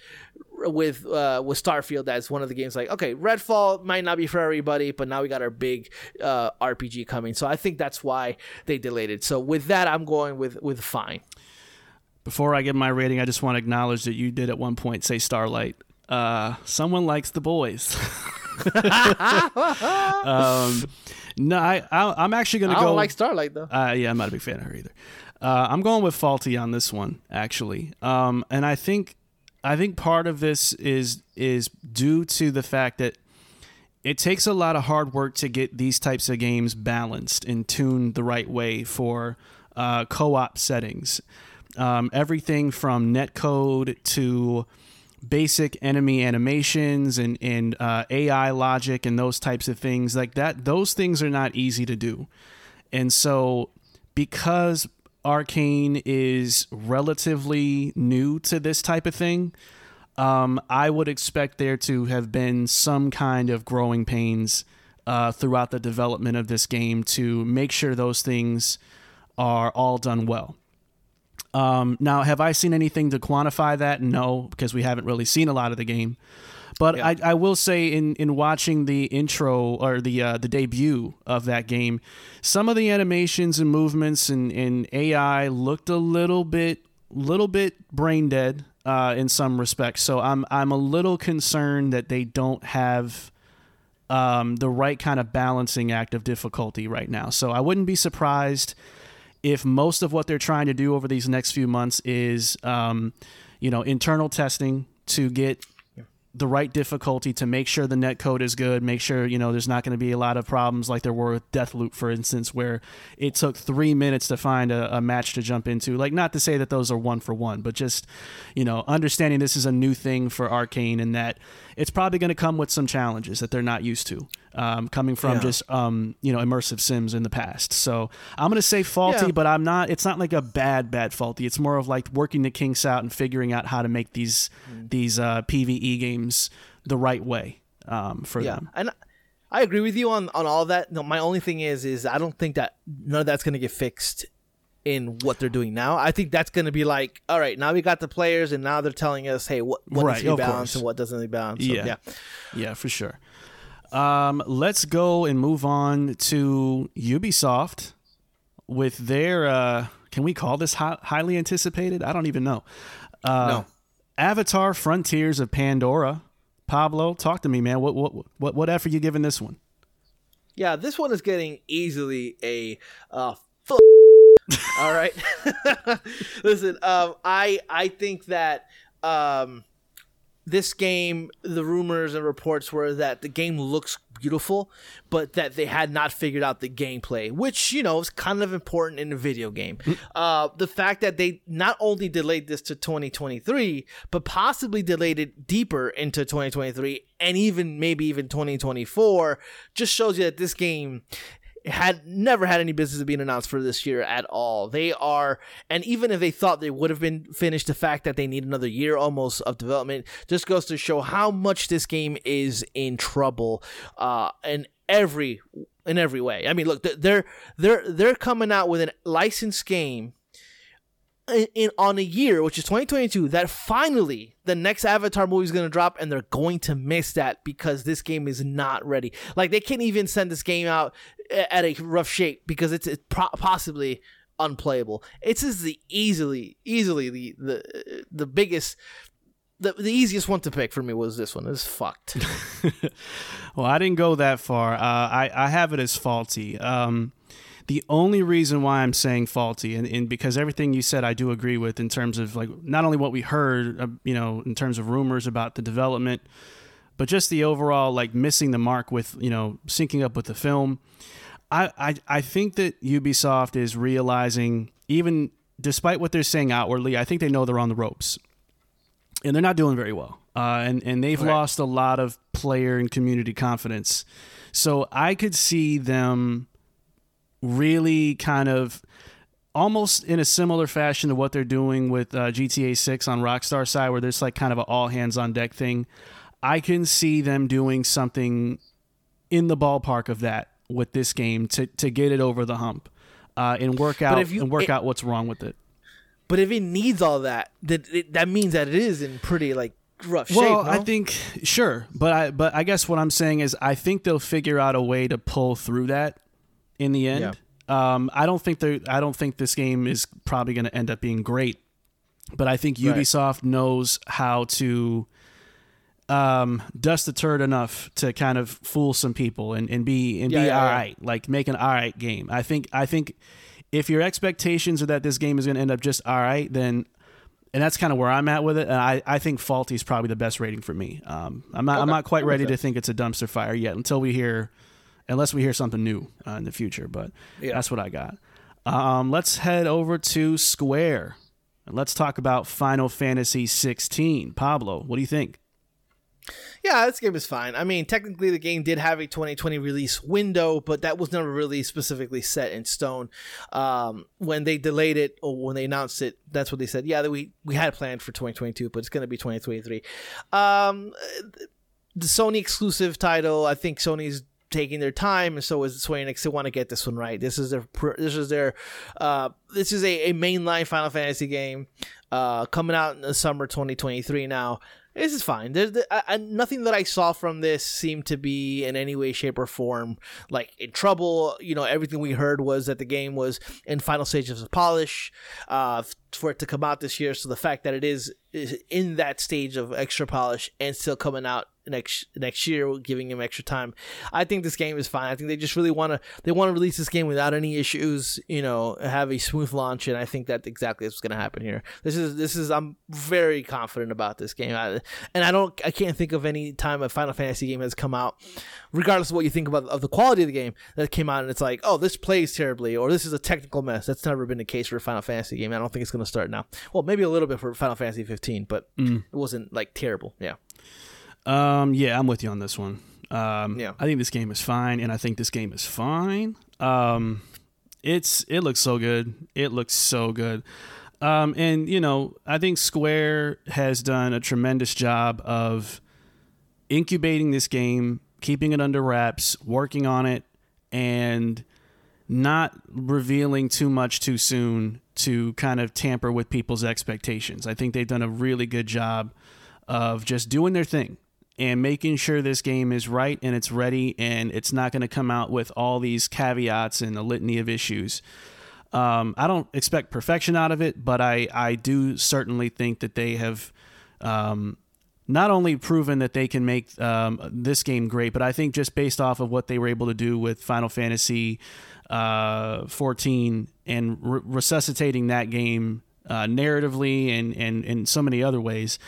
Starfield. That's one of the games. Like, okay, Redfall might not be for everybody, but now we got our big RPG coming. So I think that's why they delayed it. So with that, I'm going with fine. Before I give my rating, I just want to acknowledge that you did at one point say Starlight. Someone likes the boys. No, I'm actually going to go... I don't like Starlight, though. Yeah, I'm not a big fan of her either. I'm going with Faulty on this one, actually. And I think part of this is due to the fact that it takes a lot of hard work to get these types of games balanced and tuned the right way for co-op settings. Everything from netcode to basic enemy animations and AI logic and those types of things like that. Those things are not easy to do. And so because Arcane is relatively new to this type of thing, I would expect there to have been some kind of growing pains throughout the development of this game to make sure those things are all done well. Now, have I seen anything to quantify that? No, because we haven't really seen a lot of the game. But yeah. I will say in watching the intro or the debut of that game, some of the animations and movements and AI looked a little bit brain dead in some respects. So I'm a little concerned that they don't have the right kind of balancing act of difficulty right now. So I wouldn't be surprised if most of what they're trying to do over these next few months is, internal testing to get the right difficulty to make sure the netcode is good, make sure, there's not going to be a lot of problems like there were with Deathloop, for instance, where it took 3 minutes to find a match to jump into. Like, not to say that those are 1-for-1, but just, understanding this is a new thing for Arcane and that it's probably going to come with some challenges that they're not used to, coming from just, immersive sims in the past. So I'm going to say faulty, but it's not like a bad faulty. It's more of like working the kinks out and figuring out how to make these PvE games the right way for them. And I agree with you on all that. No, my only thing is I don't think that none of that's going to get fixed in what they're doing now. I think that's going to be like, all right, now we got the players and now they're telling us, hey, what needs to be balanced and what doesn't need to be balanced. So, yeah, for sure. Let's go and move on to Ubisoft with their can we call this highly anticipated? I don't even know. No. Avatar: Frontiers of Pandora. Pablo, talk to me, man. What effort you giving this one? Yeah, this one is getting easily a all right. Listen, I think that this game, the rumors and reports were that the game looks beautiful, but that they had not figured out the gameplay, which, is kind of important in a video game. The fact that they not only delayed this to 2023, but possibly delayed it deeper into 2023 and maybe even 2024 just shows you that this game had never had any business being announced for this year at all. They are, and even if they thought they would have been finished, the fact that they need another year almost of development just goes to show how much this game is in trouble in every way. I mean, look, they're coming out with a licensed game on a year, which is 2022, that finally the next Avatar movie is going to drop, and they're going to miss that because this game is not ready. Like, they can't even send this game out at a rough shape because it's possibly unplayable. It's is the easily the biggest. The easiest one to pick for me was this one. It's fucked. Well, I didn't go that far. I have it as faulty. The only reason why I'm saying faulty, and because everything you said I do agree with in terms of, like, not only what we heard, in terms of rumors about the development, but just the overall, like, missing the mark with, syncing up with the film. I think that Ubisoft is realizing, even despite what they're saying outwardly, I think they know they're on the ropes. And they're not doing very well. And they've lost a lot of player and community confidence. So I could see them really kind of almost in a similar fashion to what they're doing with GTA 6 on Rockstar side, where there's like kind of an all hands on deck thing. I can see them doing something in the ballpark of that with this game to get it over the hump and work out what's wrong with it. But if it needs all that, that means that it is in pretty like rough shape. Well, no? I think sure, but I guess what I'm saying is I think they'll figure out a way to pull through that in the end. Yeah. I don't think this game is probably going to end up being great, but I think Ubisoft knows how to dust the turd enough to kind of fool some people and be all right. Like make an all right game. I think if your expectations are that this game is going to end up just all right, then and that's kind of where I'm at with it. And I think faulty is probably the best rating for me. I'm not quite ready to think it's a dumpster fire yet unless we hear something new in the future. But that's what I got. Let's head over to Square and let's talk about Final Fantasy 16. Pablo, what do you think? Yeah, this game is fine. I mean, technically the game did have a 2020 release window, but that was never really specifically set in stone. When they delayed it or when they announced it, that's what they said. Yeah, we had planned for 2022, but it's going to be 2023. The Sony exclusive title, I think Sony's taking their time, and so is Square Enix. They want to get this one right. This is a mainline Final Fantasy game coming out in the summer 2023 now. This is fine. Nothing that I saw from this seemed to be in any way, shape, or form like in trouble. You know, everything we heard was that the game was in final stages of polish for it to come out this year. So the fact that it is in that stage of extra polish and still coming out next year, giving him extra time, I think this game is fine. I think they just really want to release this game without any issues, you know, have a smooth launch, and I think that exactly is what's going to happen here. This is I'm very confident about this game, and I can't think of any time a Final Fantasy game has come out, regardless of what you think of the quality of the game, that came out and it's like, oh, this plays terribly, or this is a technical mess. That's never been the case for a Final Fantasy game. I don't think it's going to start now. Well, maybe a little bit for Final Fantasy 15, but it wasn't like terrible. Yeah, I'm with you on this one. I think this game is fine, and I think this game is fine. It looks so good. And, you know, I think Square has done a tremendous job of incubating this game, keeping it under wraps, working on it, and not revealing too much too soon to kind of tamper with people's expectations. I think they've done a really good job of just doing their thing and making sure this game is right and it's ready and it's not going to come out with all these caveats and a litany of issues. I don't expect perfection out of it, but I do certainly think that they have not only proven that they can make this game great, but I think just based off of what they were able to do with Final Fantasy 14 and resuscitating that game narratively and in so many other ways,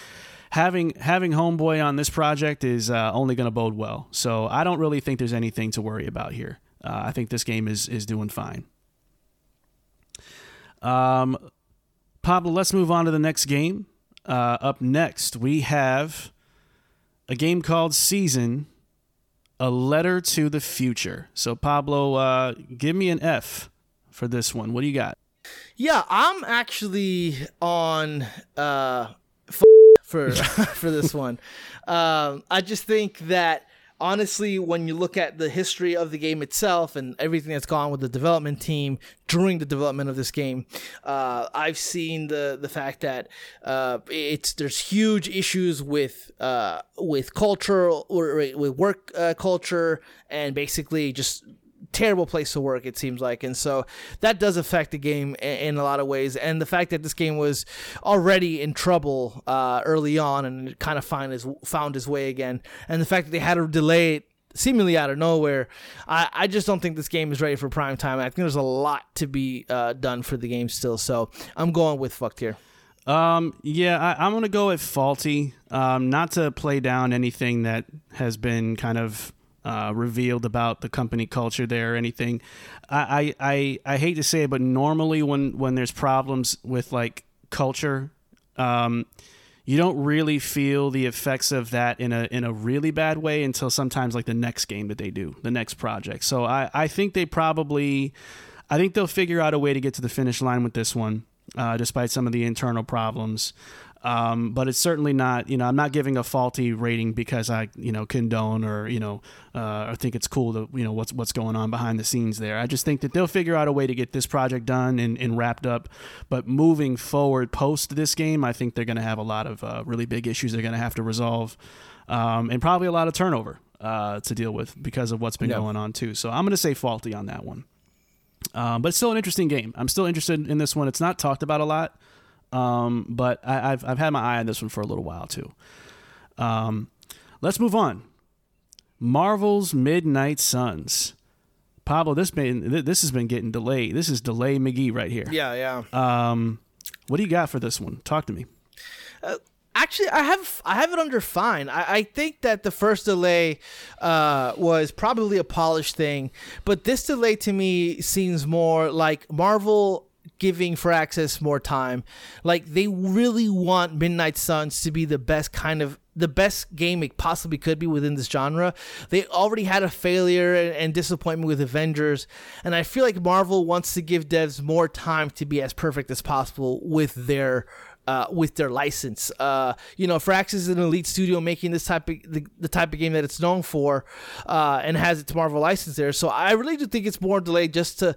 having Homeboy on this project is only going to bode well. So I don't really think there's anything to worry about here. I think this game is doing fine. Pablo, let's move on to the next game. Up next, we have a game called Season, A Letter to the Future. So Pablo, give me an F for this one. What do you got? Yeah, I'm actually on... for this one. I just think that honestly, when you look at the history of the game itself and everything that's gone with the development team during the development of this game, I've seen the fact that there's huge issues with culture or with work culture, and basically just terrible place to work, it seems like. And so that does affect the game in a lot of ways, and the fact that this game was already in trouble early on and kind of found his way again, and the fact that they had to delay it seemingly out of nowhere, I just don't think this game is ready for prime time. I think there's a lot to be done for the game still, so I'm going with fucked here. I'm gonna go at faulty, not to play down anything that has been kind of revealed about the company culture there or anything. I hate to say it, but normally when there's problems with like culture, you don't really feel the effects of that in a really bad way until sometimes like the next game that they do, the next project. So I think they'll figure out a way to get to the finish line with this one, despite some of the internal problems. But it's certainly not, you know, I'm not giving a faulty rating because I, you know, condone or, you know, or think it's cool to, you know, what's going on behind the scenes there. I just think that they'll figure out a way to get this project done and wrapped up. But moving forward post this game, I think they're going to have a lot of really big issues they're going to have to resolve, and probably a lot of turnover to deal with because of what's been going on too. So I'm going to say faulty on that one. But it's still an interesting game. I'm still interested in this one. It's not talked about a lot, but I've had my eye on this one for a little while too. Let's move on. Marvel's Midnight Suns. Pablo, this has been getting delayed. This is Delay McGee right here. Yeah, yeah. What do you got for this one? Talk to me. Actually, I have it under fine. I think that the first delay was probably a polished thing, but this delay to me seems more like Marvel giving Firaxis more time. Like they really want Midnight Suns to be the best game it possibly could be within this genre. They already had a failure and disappointment with Avengers, and I feel like Marvel wants to give devs more time to be as perfect as possible with their license. You know, Firaxis is an elite studio making this type of the type of game that it's known for, and has its Marvel license there. So I really do think it's more delayed just to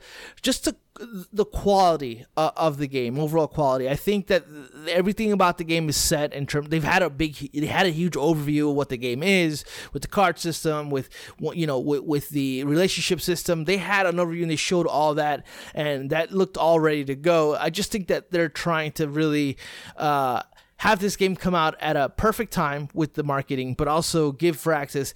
the quality of the game, overall quality. I think that everything about the game is set in terms. They had a huge overview of what the game is, with the card system, with the relationship system. They had an overview and they showed all that, and that looked all ready to go. I just think that they're trying to really have this game come out at a perfect time with the marketing, but also give Firaxis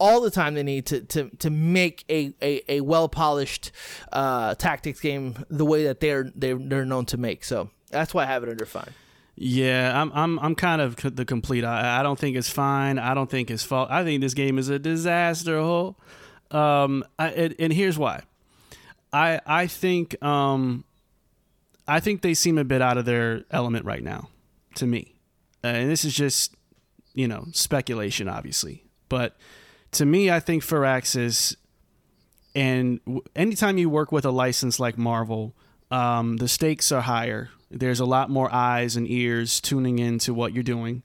all the time they need to make a well-polished tactics game the way that they're known to make. So that's why I have it under fine. Yeah, I'm kind of the complete. I don't think it's fine. I don't think it's fault. I think this game is a disaster hole. And here's why. I think they seem a bit out of their element right now, to me. And this is just, you know, speculation, obviously, but. To me, I think Firaxis, and anytime you work with a license like Marvel, the stakes are higher. There's a lot more eyes and ears tuning into what you're doing.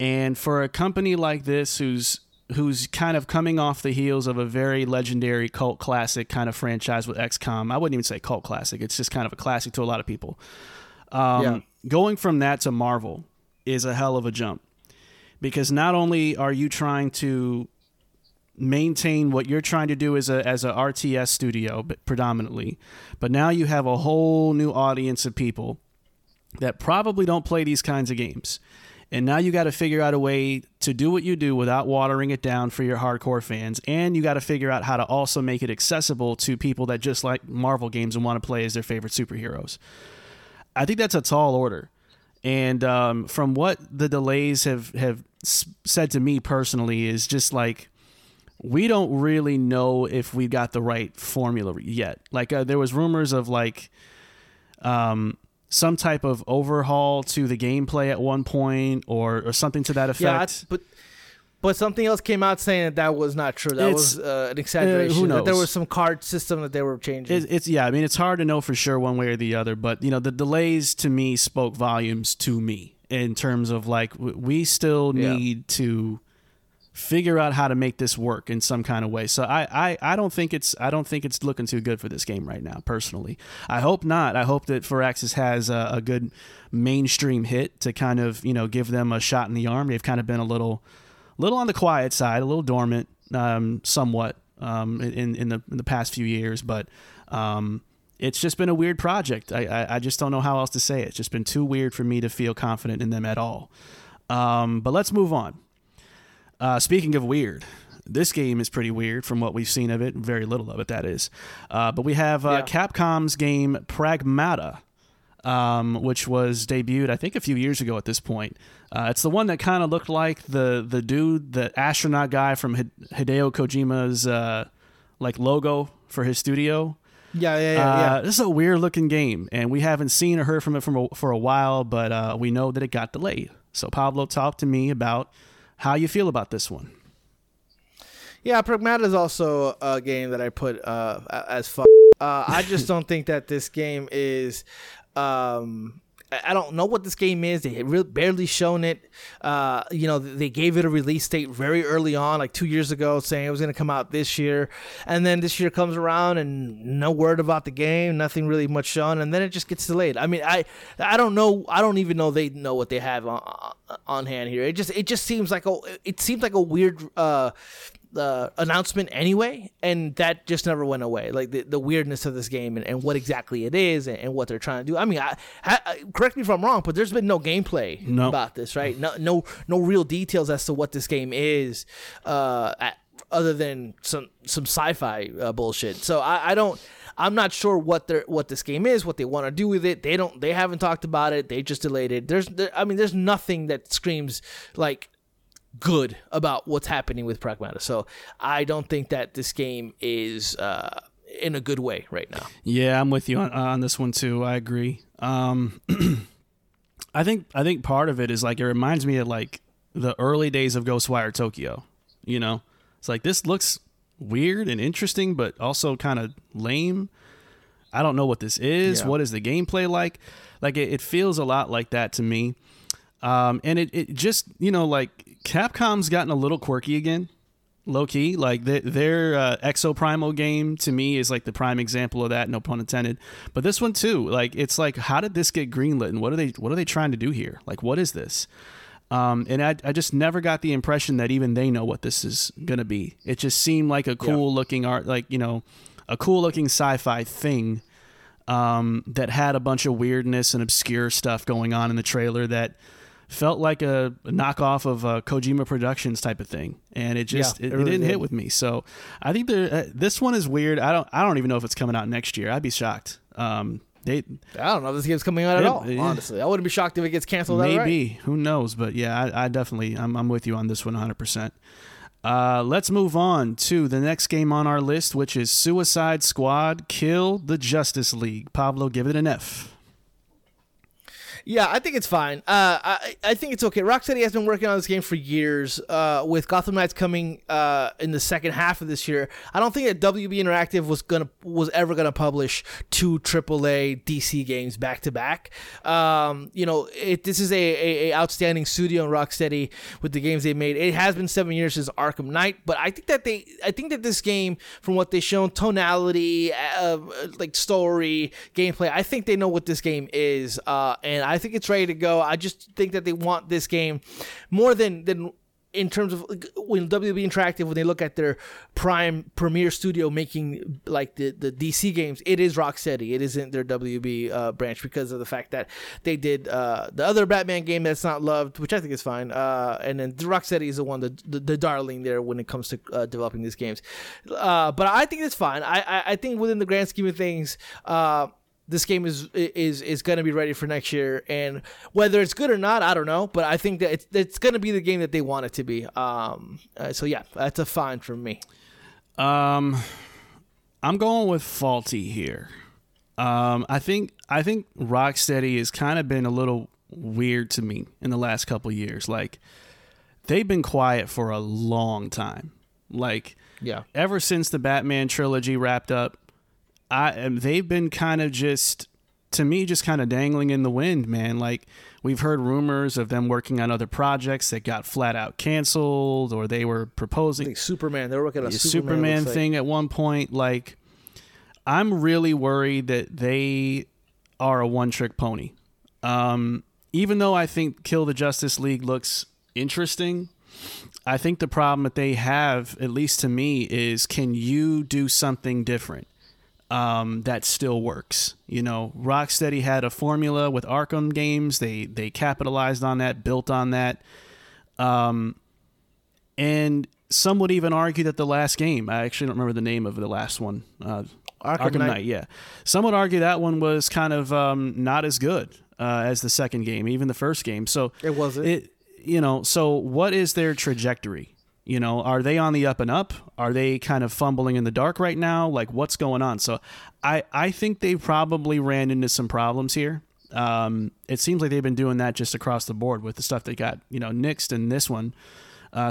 And for a company like this, who's kind of coming off the heels of a very legendary cult classic kind of franchise with XCOM, I wouldn't even say cult classic. It's just kind of a classic to a lot of people. Going from that to Marvel is a hell of a jump, because not only are you trying to maintain what you're trying to do as a RTS studio, but predominantly, but now you have a whole new audience of people that probably don't play these kinds of games, and now you got to figure out a way to do what you do without watering it down for your hardcore fans, and you got to figure out how to also make it accessible to people that just like Marvel games and want to play as their favorite superheroes. I think that's a tall order, and from what the delays have said to me personally is just like, we don't really know if we've got the right formula yet. Like there was rumors of like some type of overhaul to the gameplay at one point or something to that effect. Yeah, but something else came out saying that was not true. That was an exaggeration. Who knows? That there was some card system that they were changing. I mean, it's hard to know for sure one way or the other. But, you know, the delays to me spoke volumes to me in terms of like we still need to figure out how to make this work in some kind of way. So I don't think it's looking too good for this game right now, personally. I hope not. I hope that Firaxis has a good mainstream hit to kind of, you know, give them a shot in the arm. They've kind of been a little on the quiet side, a little dormant, somewhat in the past few years. But it's just been a weird project. I just don't know how else to say it. It's just been too weird for me to feel confident in them at all. But let's move on. Speaking of weird, this game is pretty weird from what we've seen of it. Very little of it, that is. But we have Capcom's game Pragmata, which was debuted, I think, a few years ago at this point. It's the one that kind of looked like the dude, the astronaut guy from Hideo Kojima's like logo for his studio. Yeah. This is a weird-looking game, and we haven't seen or heard from it for a while, but we know that it got delayed. So Pablo, talk to me about how you feel about this one. Yeah, Pragmata is also a game that I put as fuck. I just don't think that this game is I don't know what this game is. They had barely shown it. You know, they gave it a release date very early on, like 2 years ago, saying it was going to come out this year. And then this year comes around and no word about the game, nothing really much shown. And then it just gets delayed. I mean, I don't know. I don't even know they know what they have on hand here. It just seems like a weird announcement anyway, and that just never went away, like the weirdness of this game and what exactly it is and what they're trying to do. I mean, I correct me if I'm wrong, but there's been no gameplay about this, right? No real details as to what this game is, other than some sci-fi bullshit. So I'm not sure what this game is, what they want to do with it. They haven't talked about it. They just delayed it. There's nothing that screams like good about what's happening with Pragmata. So I don't think that this game is in a good way right now. Yeah, I'm with you on this one too. I agree. I think part of it is like, it reminds me of like the early days of Ghostwire Tokyo. You know, it's like, this looks weird and interesting, but also kind of lame. I don't know what this is. Yeah. What is the gameplay like? Like it feels a lot like that to me. And it just, you know, like Capcom's gotten a little quirky again, low key. Like their Exoprimal game to me is like the prime example of that. No pun intended. But this one too, like it's like, how did this get greenlit? And what are they trying to do here? Like, what is this? And I just never got the impression that even they know what this is gonna be. It just seemed like a cool looking art, like, you know, a cool looking sci-fi thing that had a bunch of weirdness and obscure stuff going on in the trailer that felt like a knockoff of a Kojima Productions type of thing, and it really didn't hit with me. So I think this one is weird. I don't even know if it's coming out next year. I'd be shocked. I don't know if this game's coming out at all. Honestly, I wouldn't be shocked if it gets canceled. Maybe, who knows? But yeah, I'm with you on this one 100%. Let's move on to the next game on our list, which is Suicide Squad: Kill the Justice League. Pablo, give it an F. Yeah, I think it's fine. I think it's okay. Rocksteady has been working on this game for years, with Gotham Knights coming in the second half of this year. I don't think that WB Interactive was ever gonna publish two AAA DC games back to back. You know, this is a outstanding studio in Rocksteady with the games they made. It has been 7 years since Arkham Knight, but I think that this game, from what they've shown, tonality, like story, gameplay, I think they know what this game is, and I think it's ready to go. I just think that they want this game more than in terms of when WB Interactive, when they look at their prime premier studio making like the DC games, it is Rocksteady. It isn't their WB branch, because of the fact that they did the other Batman game that's not loved, which I think is fine. And then Rocksteady is the one, the darling there when it comes to developing these games. But I think it's fine. I think within the grand scheme of things, this game is going to be ready for next year, and whether it's good or not, I don't know. But I think that it's going to be the game that they want it to be. So yeah, that's a fine for me. I'm going with faulty here. I think Rocksteady has kind of been a little weird to me in the last couple of years. Like, they've been quiet for a long time. Like, yeah, ever since the Batman trilogy wrapped up. They've been kind of just dangling in the wind, man. Like, we've heard rumors of them working on other projects that got flat out canceled, or they were proposing Superman. They were working on a Superman thing at one point. Like, I'm really worried that they are a one-trick pony. Even though I think Kill the Justice League looks interesting, I think the problem that they have, at least to me, is, can you do something different that still works? You know, Rocksteady had a formula with Arkham games. They capitalized on that, built on that. And some would even argue that the last game, I actually don't remember the name of the last one, Arkham Knight. Yeah. Some would argue that one was kind of not as good as the second game, even the first game. So it wasn't. You know, so what is their trajectory? You know, are they on the up and up? Are they kind of fumbling in the dark right now? Like, what's going on? So I think they probably ran into some problems here. It seems like they've been doing that just across the board with the stuff they got, you know, nixed in this one.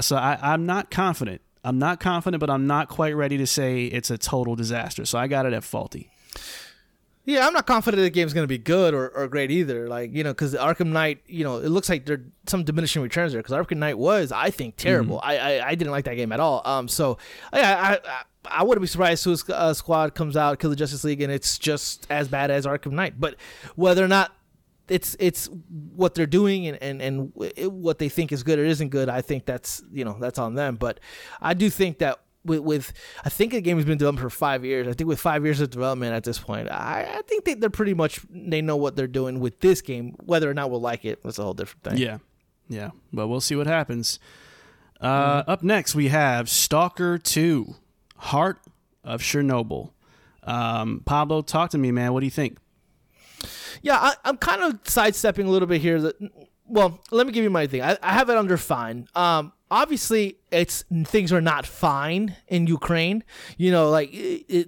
So I'm not confident. I'm not confident, but I'm not quite ready to say it's a total disaster. So I got it at faulty. Yeah, I'm not confident the game's going to be good or great either. Like, you know, because Arkham Knight, you know, it looks like there are some diminishing returns there. Because Arkham Knight was, I think, terrible. Mm-hmm. I didn't like that game at all. So, yeah, I wouldn't be surprised Suicide Squad comes out, Kill the Justice League, and it's just as bad as Arkham Knight. But whether or not it's what they're doing and what they think is good or isn't good, I think that's, you know, that's on them. But I do think that with I think the game has been developed for 5 years. I think with 5 years of development at this point, I think they're pretty much, they know what they're doing with this game. Whether or not we'll like it, that's a whole different thing. Yeah. Well, we'll see what happens. Up next, we have Stalker 2, Heart of Chernobyl. Pablo, talk to me, man. What do you think? Yeah, I'm kind of sidestepping a little bit here. Well, let me give you my thing. I have it under fine. Obviously, things are not fine in Ukraine. You know, like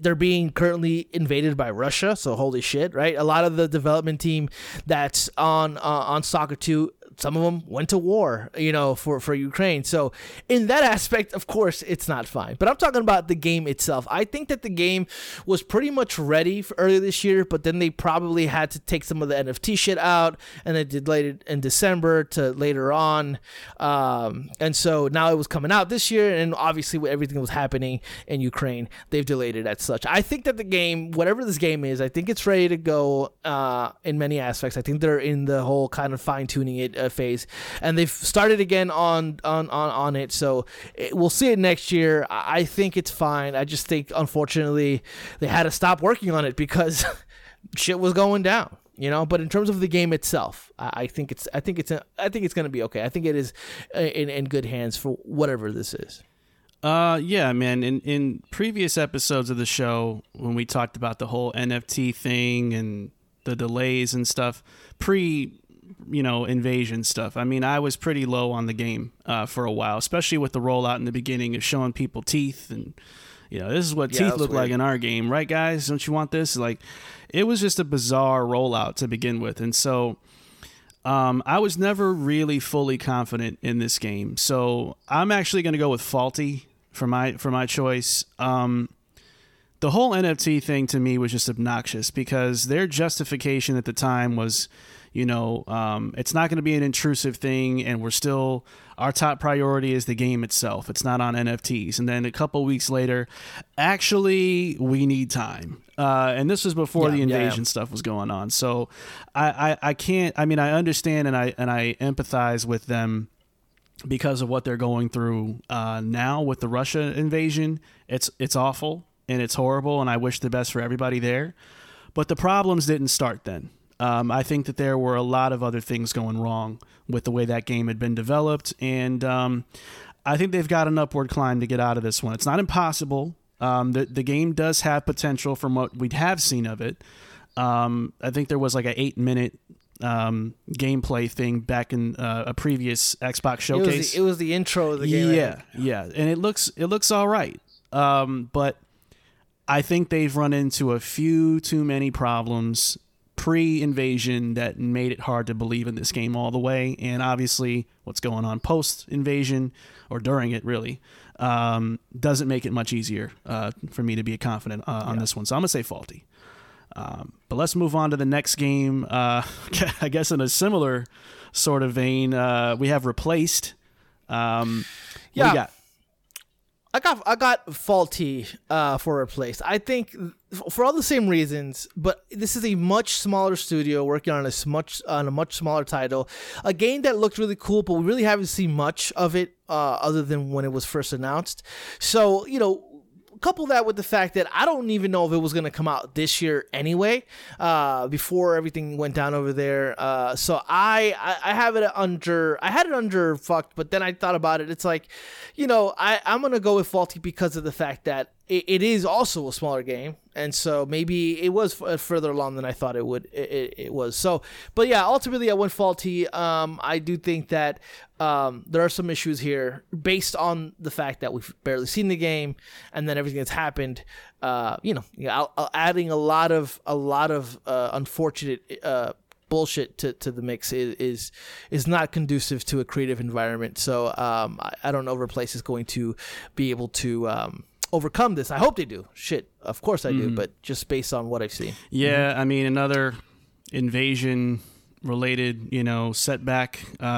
they're being currently invaded by Russia. So holy shit, right? A lot of the development team that's on Stalker 2, some of them went to war, you know, for Ukraine. So in that aspect, of course, it's not fine. But I'm talking about the game itself. I think that the game was pretty much ready for earlier this year, but then they probably had to take some of the NFT shit out, and they did later in December to later on. And so now it was coming out this year, and obviously with everything that was happening in Ukraine, they've delayed it as such. I think that the game, whatever this game is, I think it's ready to go in many aspects. I think they're in the whole kind of fine-tuning it phase, and they've started again on it, so we'll see it next year. I think it's fine. I just think, unfortunately, they had to stop working on it because shit was going down, you know. But in terms of the game itself, I think it's going to be okay. I think it is in good hands for whatever this is. Yeah, man. In previous episodes of the show, when we talked about the whole NFT thing and the delays and stuff, invasion stuff, I mean, I was pretty low on the game for a while, especially with the rollout in the beginning of showing people teeth and, you know, this is what teeth look like in our game, right, guys? Don't you want this? Like, it was just a bizarre rollout to begin with. And so I was never really fully confident in this game. So I'm actually going to go with faulty for my choice. The whole NFT thing to me was just obnoxious because their justification at the time was, you know, it's not going to be an intrusive thing, and we're still, our top priority is the game itself. It's not on NFTs. And then a couple weeks later, actually, we need time. And this was before the invasion stuff was going on. So I can't, I mean, I understand and I empathize with them because of what they're going through now with the Russia invasion. It's awful and it's horrible, and I wish the best for everybody there. But the problems didn't start then. I think that there were a lot of other things going wrong with the way that game had been developed. And I think they've got an upward climb to get out of this one. It's not impossible. The game does have potential from what we have seen of it. I think there was like an 8-minute gameplay thing back in a previous Xbox showcase. It was the intro of the game. Yeah. And it looks all right. But I think they've run into a few too many problems pre-invasion that made it hard to believe in this game all the way, and obviously what's going on post-invasion, or during it really, doesn't make it much easier for me to be confident on this one. So I'm gonna say faulty, but let's move on to the next game. I guess in a similar sort of vein, we have Replaced. What do you got? I got faulty for Replaced. I think for all the same reasons, but this is a much smaller studio working on a much smaller title, a game that looked really cool, but we really haven't seen much of it other than when it was first announced. So, you know, couple that with the fact that I don't even know if it was going to come out this year anyway, before everything went down over there. So I have it under, I had it under fucked, but then I thought about it. It's like, you know, I'm going to go with faulty because of the fact that it is also a smaller game, and so maybe it was further along than I thought it would. It was. So, but yeah, ultimately I went faulty. I do think that there are some issues here based on the fact that we've barely seen the game, and then everything that's happened. Adding a lot of unfortunate bullshit to the mix is not conducive to a creative environment. So I don't know if Replace is going to be able to overcome this. I hope they do. Shit, of course I do, but just based on what I've seen. Yeah, I mean, another invasion-related, setback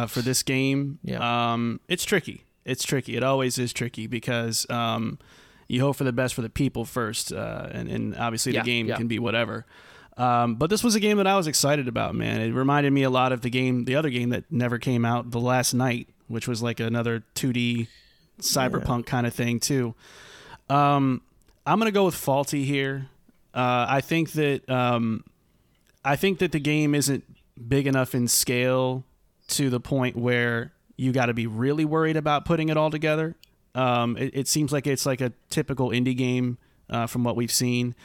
for this game. Yeah. It's tricky. It always is tricky because you hope for the best for the people first, and obviously the game can be whatever. But this was a game that I was excited about, man. It reminded me a lot of the other game that never came out, The Last Knight, which was like another 2D cyberpunk kind of thing too. I'm going to go with faulty here. I think that the game isn't big enough in scale to the point where you got to be really worried about putting it all together. It seems like it's like a typical indie game from what we've seen.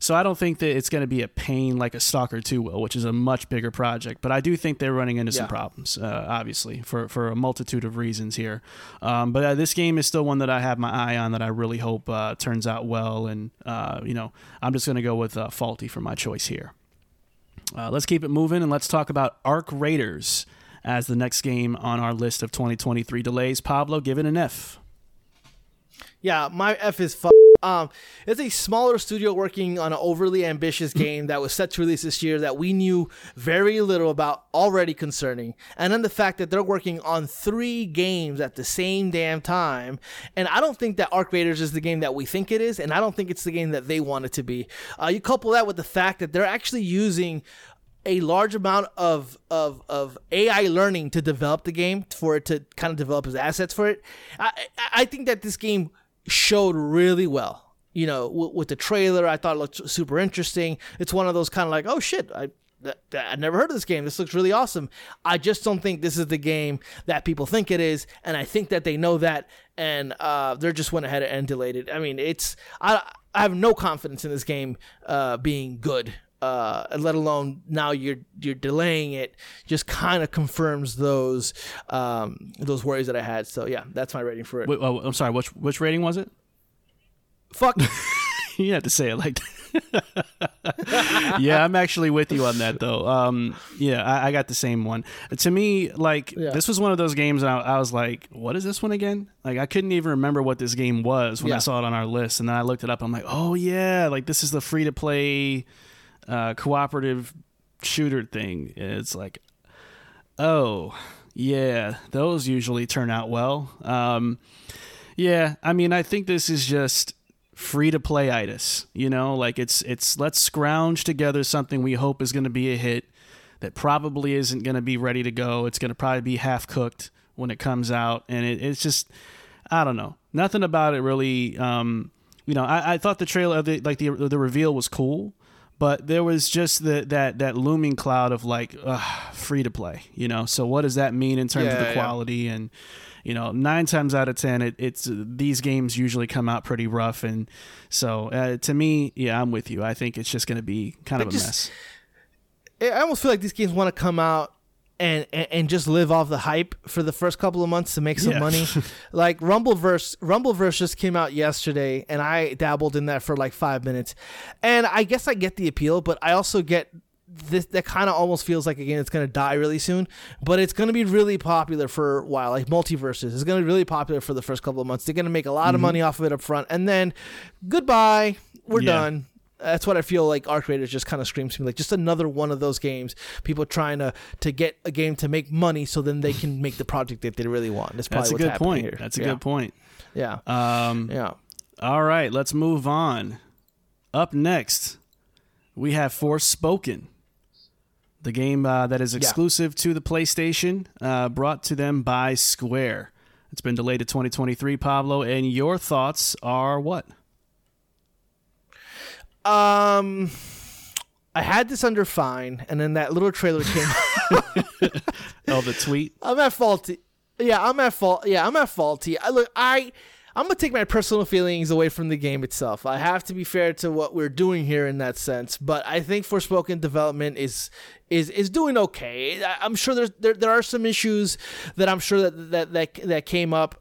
So I don't think that it's going to be a pain like a Stalker 2 will, which is a much bigger project. But I do think they're running into some problems, obviously, for a multitude of reasons here. But this game is still one that I have my eye on that I really hope turns out well. And, I'm just going to go with faulty for my choice here. Let's keep it moving and let's talk about Arc Raiders as the next game on our list of 2023 delays. Pablo, give it an F. Yeah, my F is it's a smaller studio working on an overly ambitious game that was set to release this year that we knew very little about already concerning. And then the fact that they're working on three games at the same damn time. And I don't think that Arc Raiders is the game that we think it is. And I don't think it's the game that they want it to be. You couple that with the fact that they're actually using a large amount of AI learning to develop the game, for it to kind of develop as assets for it. I think that this game showed really well. With the trailer, I thought it looked super interesting. It's one of those kind of like, oh shit, I never heard of this game. This looks really awesome. I just don't think this is the game that people think it is, and I think that they know that, and they're just went ahead and delayed it. I mean, I have no confidence in this game being good. Let alone now you're delaying it, just kind of confirms those worries that I had. So yeah, that's my rating for it. Wait, oh, I'm sorry. Which rating was it? Fuck. You have to say it like that. Yeah, I'm actually with you on that though. I got the same one. To me, this was one of those games, and I was like, what is this one again? Like, I couldn't even remember what this game was when I saw it on our list, and then I looked it up. I'm like, oh yeah, like this is the free to play cooperative shooter thing. It's like, oh yeah, those usually turn out well. I mean, I think this is just free to playitis, it's let's scrounge together something we hope is going to be a hit that probably isn't going to be ready to go. It's going to probably be half cooked when it comes out, and it's just, I don't know, nothing about it really. I thought the trailer, the reveal was cool. But there was just that looming cloud of free to play, So what does that mean in terms of the quality? Yeah. And 9 times out of 10, it's these games usually come out pretty rough. And so to me, yeah, I'm with you. I think it's just going to be kind of a mess. I almost feel like these games want to come out and just live off the hype for the first couple of months to make some money. Like Rumbleverse just came out yesterday, and I dabbled in that for 5 minutes, and I guess I get the appeal, but I also get this, that kind of almost feels like a game that's going to die really soon, but it's going to be really popular for a while. Like Multiverses is going to be really popular for the first couple of months. They're going to make a lot of money off of it up front, and then goodbye, we're done. That's what I feel like Arc Raiders just kind of screams to me, like just another one of those games, people trying to get a game to make money so then they can make the project that they really want. That's probably what's happening here. That's a good point. Yeah. All right, let's move on. Up next, we have Forspoken, the game that is exclusive to the PlayStation, brought to them by Square. It's been delayed to 2023, Pablo, and your thoughts are what? I had this under fine, and then that little trailer came out. Oh, the tweet. I'm at faulty. I'm going to take my personal feelings away from the game itself. I have to be fair to what we're doing here in that sense, but I think Forspoken development is doing okay. I'm sure there are some issues that I'm sure that came up,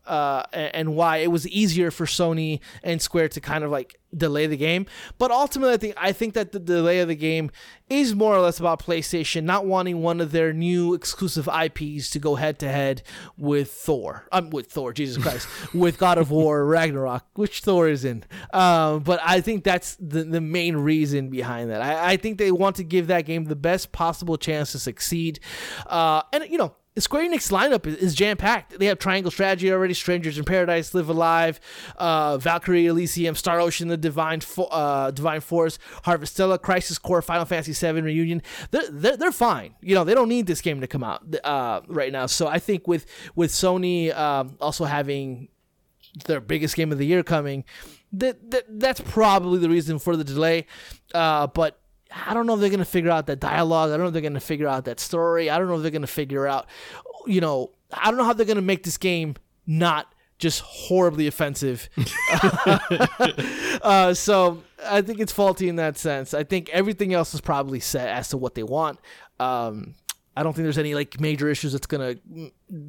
and why it was easier for Sony and Square to kind of delay the game. But ultimately, I think that the delay of the game is more or less about PlayStation not wanting one of their new exclusive IPs to go head-to-head with Thor. With God of War Ragnarok, which Thor is in. But I think that's the main reason behind that. I think they want to give that game the best possible chance to succeed. And, you know, Square Enix lineup is jam-packed. They have Triangle Strategy already, Strangers in Paradise, Live Alive, Valkyrie Elysium, Star Ocean, The Divine Force, Harvestella, Crisis Core, Final Fantasy VII Reunion. They're fine. You know, they don't need this game to come out right now. So I think with Sony also having their biggest game of the year coming, that's probably the reason for the delay. But I don't know if they're going to figure out that dialogue. I don't know if they're going to figure out that story. I don't know if they're going to figure out, you know, I don't know how they're going to make this game not just horribly offensive. So I think it's faulty in that sense. I think everything else is probably set as to what they want. I don't think there's any like major issues that's gonna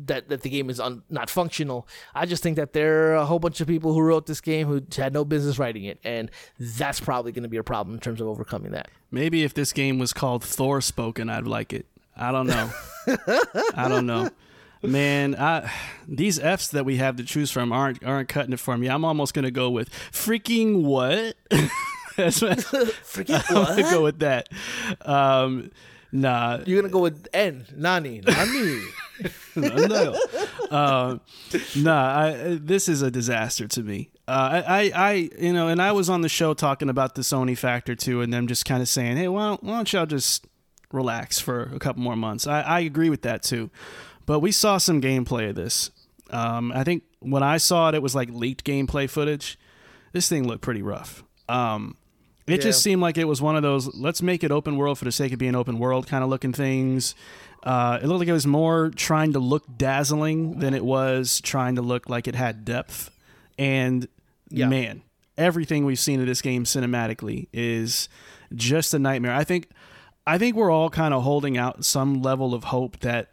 that the game is not functional. I just think that there are a whole bunch of people who wrote this game who had no business writing it, and that's probably going to be a problem in terms of overcoming that. Maybe if this game was called Thor Spoken, I'd like it. I don't know. I don't know, man. These Fs that we have to choose from aren't cutting it for me. I'm almost gonna go with freaking what? Freaking what? I'm gonna go with that. Nah. You're going to go with N. Nani. No. This is a disaster to me. And I was on the show talking about the Sony factor too, and them just kind of saying, hey, why don't y'all just relax for a couple more months? I agree with that too. But we saw some gameplay of this. I think when I saw it, it was like leaked gameplay footage. This thing looked pretty rough. It just seemed like it was one of those, let's make it open world for the sake of being open world kind of looking things. It looked like it was more trying to look dazzling than it was trying to look like it had depth. And, man, everything we've seen of this game cinematically is just a nightmare. I think we're all kind of holding out some level of hope that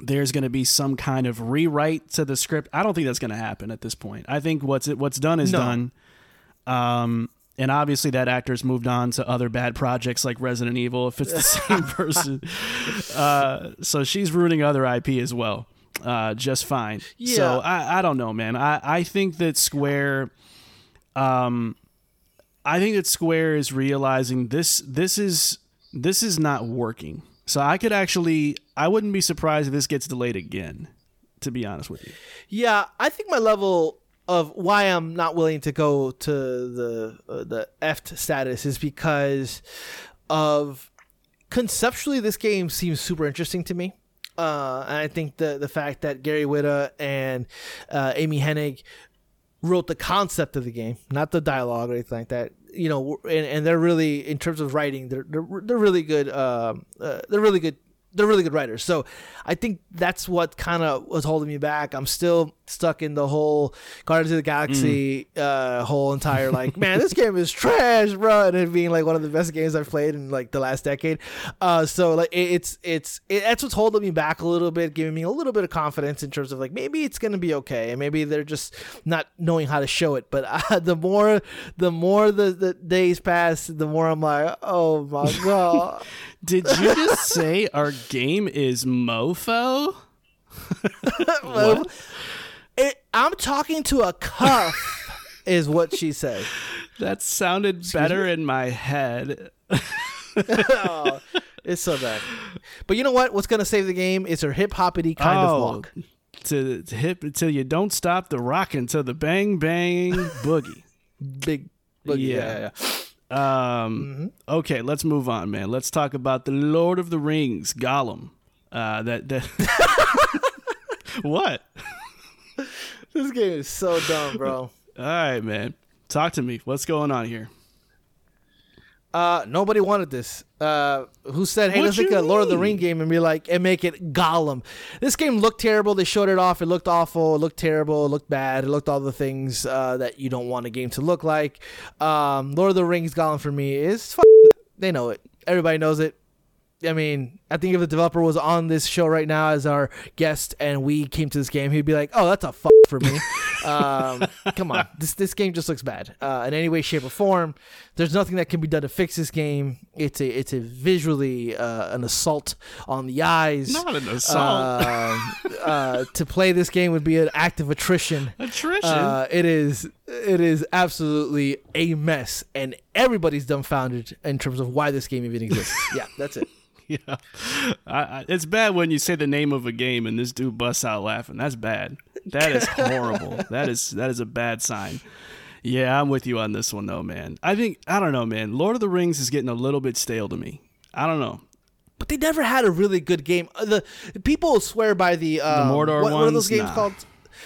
there's going to be some kind of rewrite to the script. I don't think that's going to happen at this point. I think what's done is done. And obviously that actor's moved on to other bad projects like Resident Evil, if it's the same person. So she's ruining other IP as well, just fine. Yeah. So I don't know, man. I think that Square... I think that Square is realizing this is not working. So I wouldn't be surprised if this gets delayed again, to be honest with you. Yeah, I think my level of why I'm not willing to go to the F'd status is because of conceptually this game seems super interesting to me. And I think the fact that Gary Whitta and Amy Hennig wrote the concept of the game, not the dialogue or anything like that, you know, and they're really, in terms of writing, they're really good. They're really good writers. So I think that's what kind of was holding me back. I'm still stuck in the whole Guardians of the Galaxy whole entire, like, man, this game is trash, bro. And it being like one of the best games I've played in like the last decade. So like that's what's holding me back a little bit, giving me a little bit of confidence in terms of like, maybe it's going to be okay. And maybe they're just not knowing how to show it. But the more the days pass, the more I'm like, oh my God. Did you just say our game is mofo? I'm talking to a cuff, is what she said. That sounded better in my head. Oh, it's so bad. But you know what? What's going to save the game is her hip-hoppity kind of walk. To hip until you don't stop the rock until the bang, bang, boogie. Big boogie. Yeah. Okay, let's move on, man. Let's talk about the Lord of the Rings, Gollum. What? This game is so dumb, bro. All right, man. Talk to me. What's going on here? Nobody wanted this. Who said, hey, let's make a Lord of the Ring game and be like, and make it Gollum. This game looked terrible. They showed it off. It looked awful. It looked terrible. It looked bad. It looked all the things that you don't want a game to look like. Lord of the Rings Gollum for me is they know it. Everybody knows it. I mean, I think if the developer was on this show right now as our guest and we came to this game, he'd be like, oh, that's a for me. Come on. This game just looks bad in any way, shape, or form. There's nothing that can be done to fix this game. It's a visually an assault on the eyes. Not an assault. To play this game would be an act of attrition. Attrition? It is absolutely a mess, and everybody's dumbfounded in terms of why this game even exists. Yeah, that's it. Yeah, it's bad when you say the name of a game and this dude busts out laughing. That's bad. That is horrible. That is a bad sign. Yeah, I'm with you on this one though, man. I don't know, man. Lord of the Rings is getting a little bit stale to me. I don't know. But they never had a really good game. The people swear by the Mordor ones. What are those games called?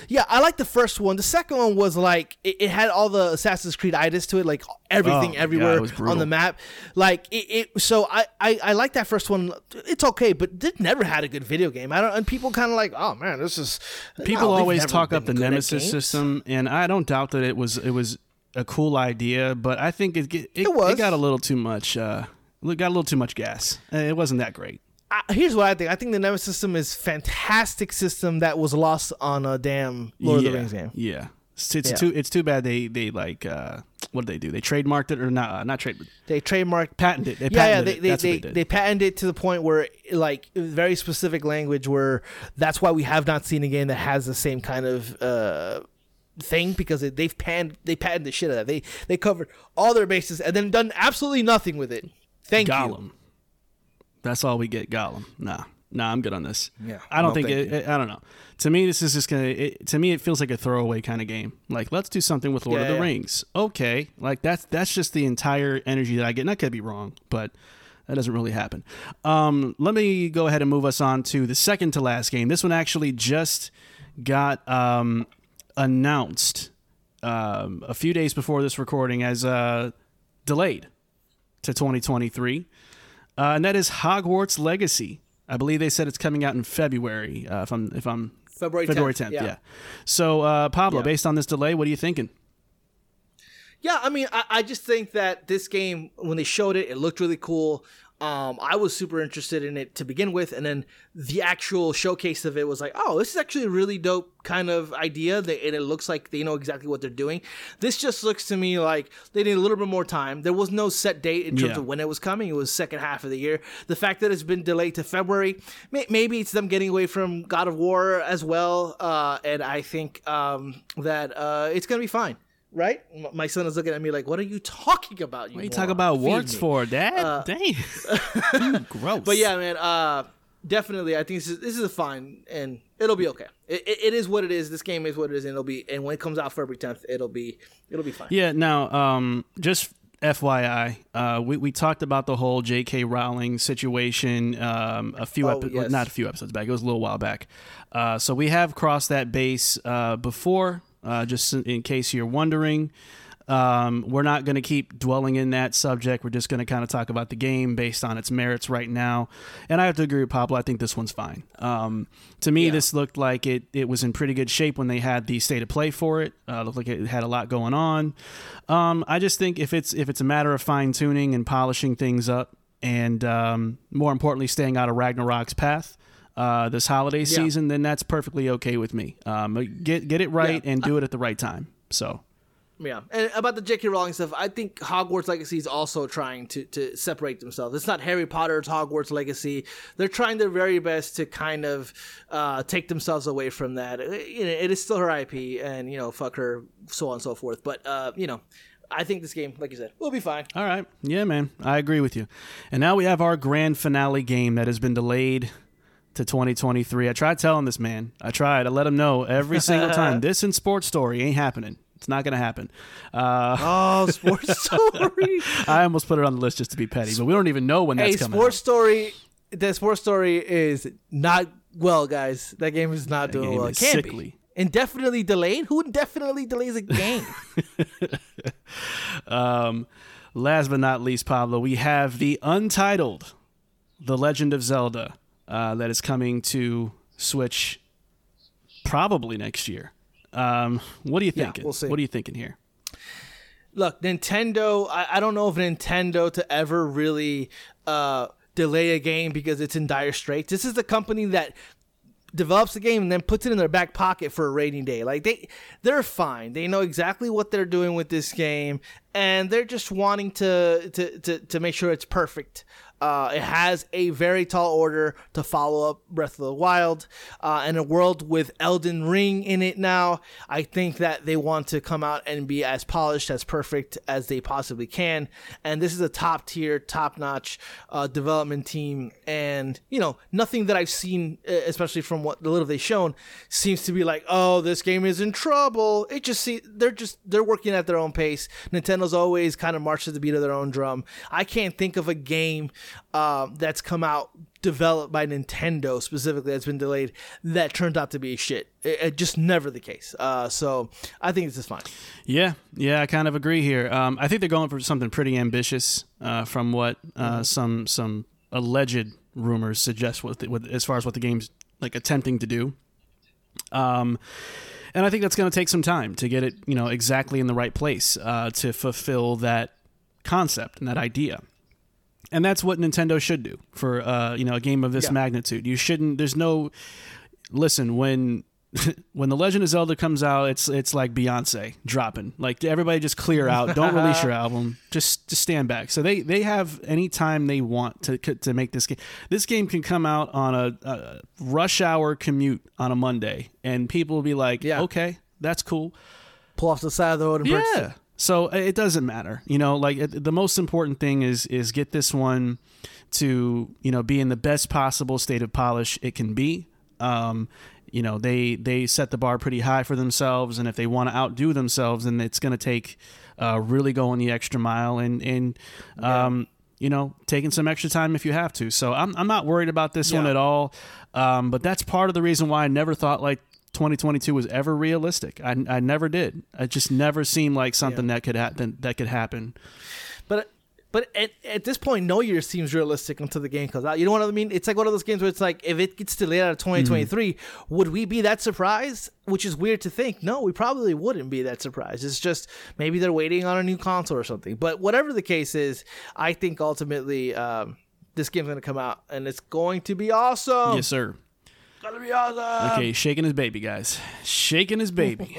Yeah, I like the first one. The second one was like it had all the Assassin's Creed-itis to it, like everything everywhere on the map. Like it so I like that first one. It's okay, but it never had a good video game. And people kind of like, oh man, this is people always talk up the Nemesis system, and I don't doubt that it was a cool idea, but I think it got a little too much. It got a little too much gas. It wasn't that great. Here's what I think. I think the Nemesis system is a fantastic system that was lost on a damn Lord of the Rings game. Yeah, it's too bad they like what did they do? They trademarked it or not trademarked? They trademarked, patented. They patented it. They patented it to the point where like very specific language where that's why we have not seen a game that has the same kind of thing because they patented the shit out of that. They covered all their bases and then done absolutely nothing with it. Thank you. That's all we get, Gollum. Nah, I'm good on this. Yeah, I don't think it. I don't know. To me, this is just gonna. To me, it feels like a throwaway kind of game. Like, let's do something with Lord of the Rings. Okay, like that's just the entire energy that I get. And I could be wrong, but that doesn't really happen. Let me go ahead and move us on to the second to last game. This one actually just got announced a few days before this recording as delayed to 2023. And that is Hogwarts Legacy. I believe they said it's coming out in February. If I'm February 10th, yeah. So Pablo, based on this delay, what are you thinking? Yeah, I mean, I just think that this game, when they showed it, it looked really cool. I was super interested in it to begin with, and then the actual showcase of it was like, oh, this is actually a really dope kind of idea, and it looks like they know exactly what they're doing. This just looks to me like they need a little bit more time. There was no set date in terms of when it was coming. It was second half of the year. The fact that it's been delayed to February, maybe it's them getting away from God of War as well, and I think that it's going to be fine. Right? My son is looking at me like, what are you talking about? What are you talking about warts for, Dad? Damn. Dude, gross. But yeah, man, definitely, I think this is fine, and it'll be okay. It is what it is. This game is what it is, and when it comes out February 10th, it'll be fine. Yeah, now, just FYI, we talked about the whole J.K. Rowling situation not a few episodes back. It was a little while back. So we have crossed that base before. Just in case you're wondering, we're not going to keep dwelling in that subject. We're just going to kind of talk about the game based on its merits right now. And I have to agree with Pablo. I think this one's fine. To me, this looked like it was in pretty good shape when they had the state of play for it. Looked like it had a lot going on. I just think if it's a matter of fine tuning and polishing things up and more importantly, staying out of Ragnarok's path, this holiday season, then that's perfectly okay with me. Get it right and do it at the right time. So, yeah. And about the J.K. Rowling stuff, I think Hogwarts Legacy is also trying to separate themselves. It's not Harry Potter's Hogwarts Legacy. They're trying their very best to kind of take themselves away from that. It is still her IP, and fuck her, so on and so forth. But I think this game, like you said, will be fine. All right. Yeah, man. I agree with you. And now we have our grand finale game that has been delayed to 2023. I tried telling this man. I let him know every single time. This and Sports Story ain't happening. It's not going to happen. Sports Story. I almost put it on the list just to be petty, but we don't even know when that's coming. The Sports Story is not well, guys. That game is not doing well. It can't be. Indefinitely delayed? Who indefinitely delays a game? Last but not least, Pablo, we have the Untitled, The Legend of Zelda. That is coming to Switch probably next year. What are you thinking? We'll see. What are you thinking here? Look, Nintendo, I don't know if Nintendo to ever really delay a game because it's in dire straits. This is the company that develops the game and then puts it in their back pocket for a rainy day. Like they're fine. They know exactly what they're doing with this game, and they're just wanting to make sure it's perfect. It has a very tall order to follow up Breath of the Wild, and a world with Elden Ring in it now. I think that they want to come out and be as polished, as perfect as they possibly can. And this is a top tier, top notch development team. And, you know, nothing that I've seen, especially from what the little they've shown, seems to be like, oh, this game is in trouble. It just they're working at their own pace. Nintendo's always kind of marches to the beat of their own drum. I can't think of a game that's come out developed by Nintendo specifically that's been delayed that turned out to be shit. It just never the case. So I think this is fine. Yeah, I kind of agree here. I think they're going for something pretty ambitious from what some alleged rumors suggest as far as what the game's like attempting to do. And I think that's going to take some time to get it, you know, exactly in the right place to fulfill that concept and that idea. And that's what Nintendo should do for a game of this magnitude. You shouldn't. There's no. Listen, when The Legend of Zelda comes out, it's like Beyonce dropping. Like everybody just clear out. Don't release your album. Just stand back. So they have any time they want to make this game. This game can come out on a rush hour commute on a Monday, and people will be like, "Okay, that's cool." Pull off the side of the road and purchase it. So it doesn't matter, you know, like the most important thing is get this one to, you know, be in the best possible state of polish it can be. You know, they set the bar pretty high for themselves, and if they want to outdo themselves, then it's going to take really going the extra mile you know, taking some extra time if you have to. So I'm not worried about this one at all. But that's part of the reason why I never thought like 2022 was ever realistic. I never did. It just never seemed like something that could happen. But at this point, no year seems realistic until the game comes out. You know what I mean? It's like one of those games where it's like, if it gets delayed out of 2023, would we be that surprised? Which is weird to think. No, we probably wouldn't be that surprised. It's just maybe they're waiting on a new console or something. But whatever the case is, I think ultimately this game's going to come out, and it's going to be awesome. Yes, sir. Awesome. Okay, shaking his baby, guys. Shaking his baby.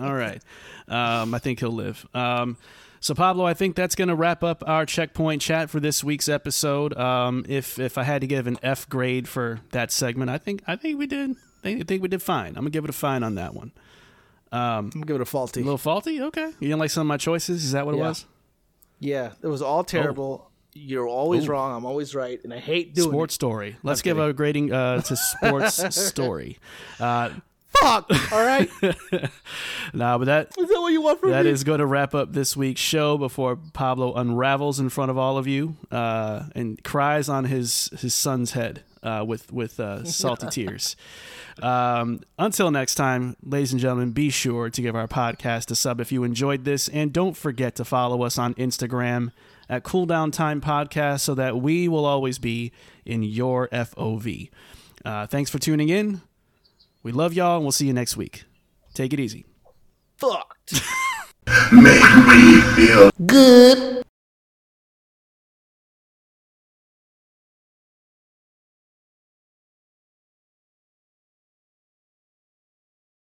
All right. I think he'll live. So, Pablo, I think that's going to wrap up our Checkpoint Chat for this week's episode. If I had to give an F grade for that segment, I think we did. I think we did fine. I'm going to give it a fine on that one. I'm going to give it a faulty. A little faulty? Okay. You didn't like some of my choices? Is that what it was? Yeah. It was all terrible. Oh. You're always wrong. I'm always right, and I hate doing sports story. Let's give a grading to sports story. Fuck. All right. Nah, but that is that what you want from me? That is going to wrap up this week's show before Pablo unravels in front of all of you and cries on his son's head with salty tears. Until next time, ladies and gentlemen, be sure to give our podcast a sub if you enjoyed this, and don't forget to follow us on Instagram. At Cool Down Time Podcast, so that we will always be in your FOV. Thanks for tuning in. We love y'all, and we'll see you next week. Take it easy. Fucked. Make me feel good.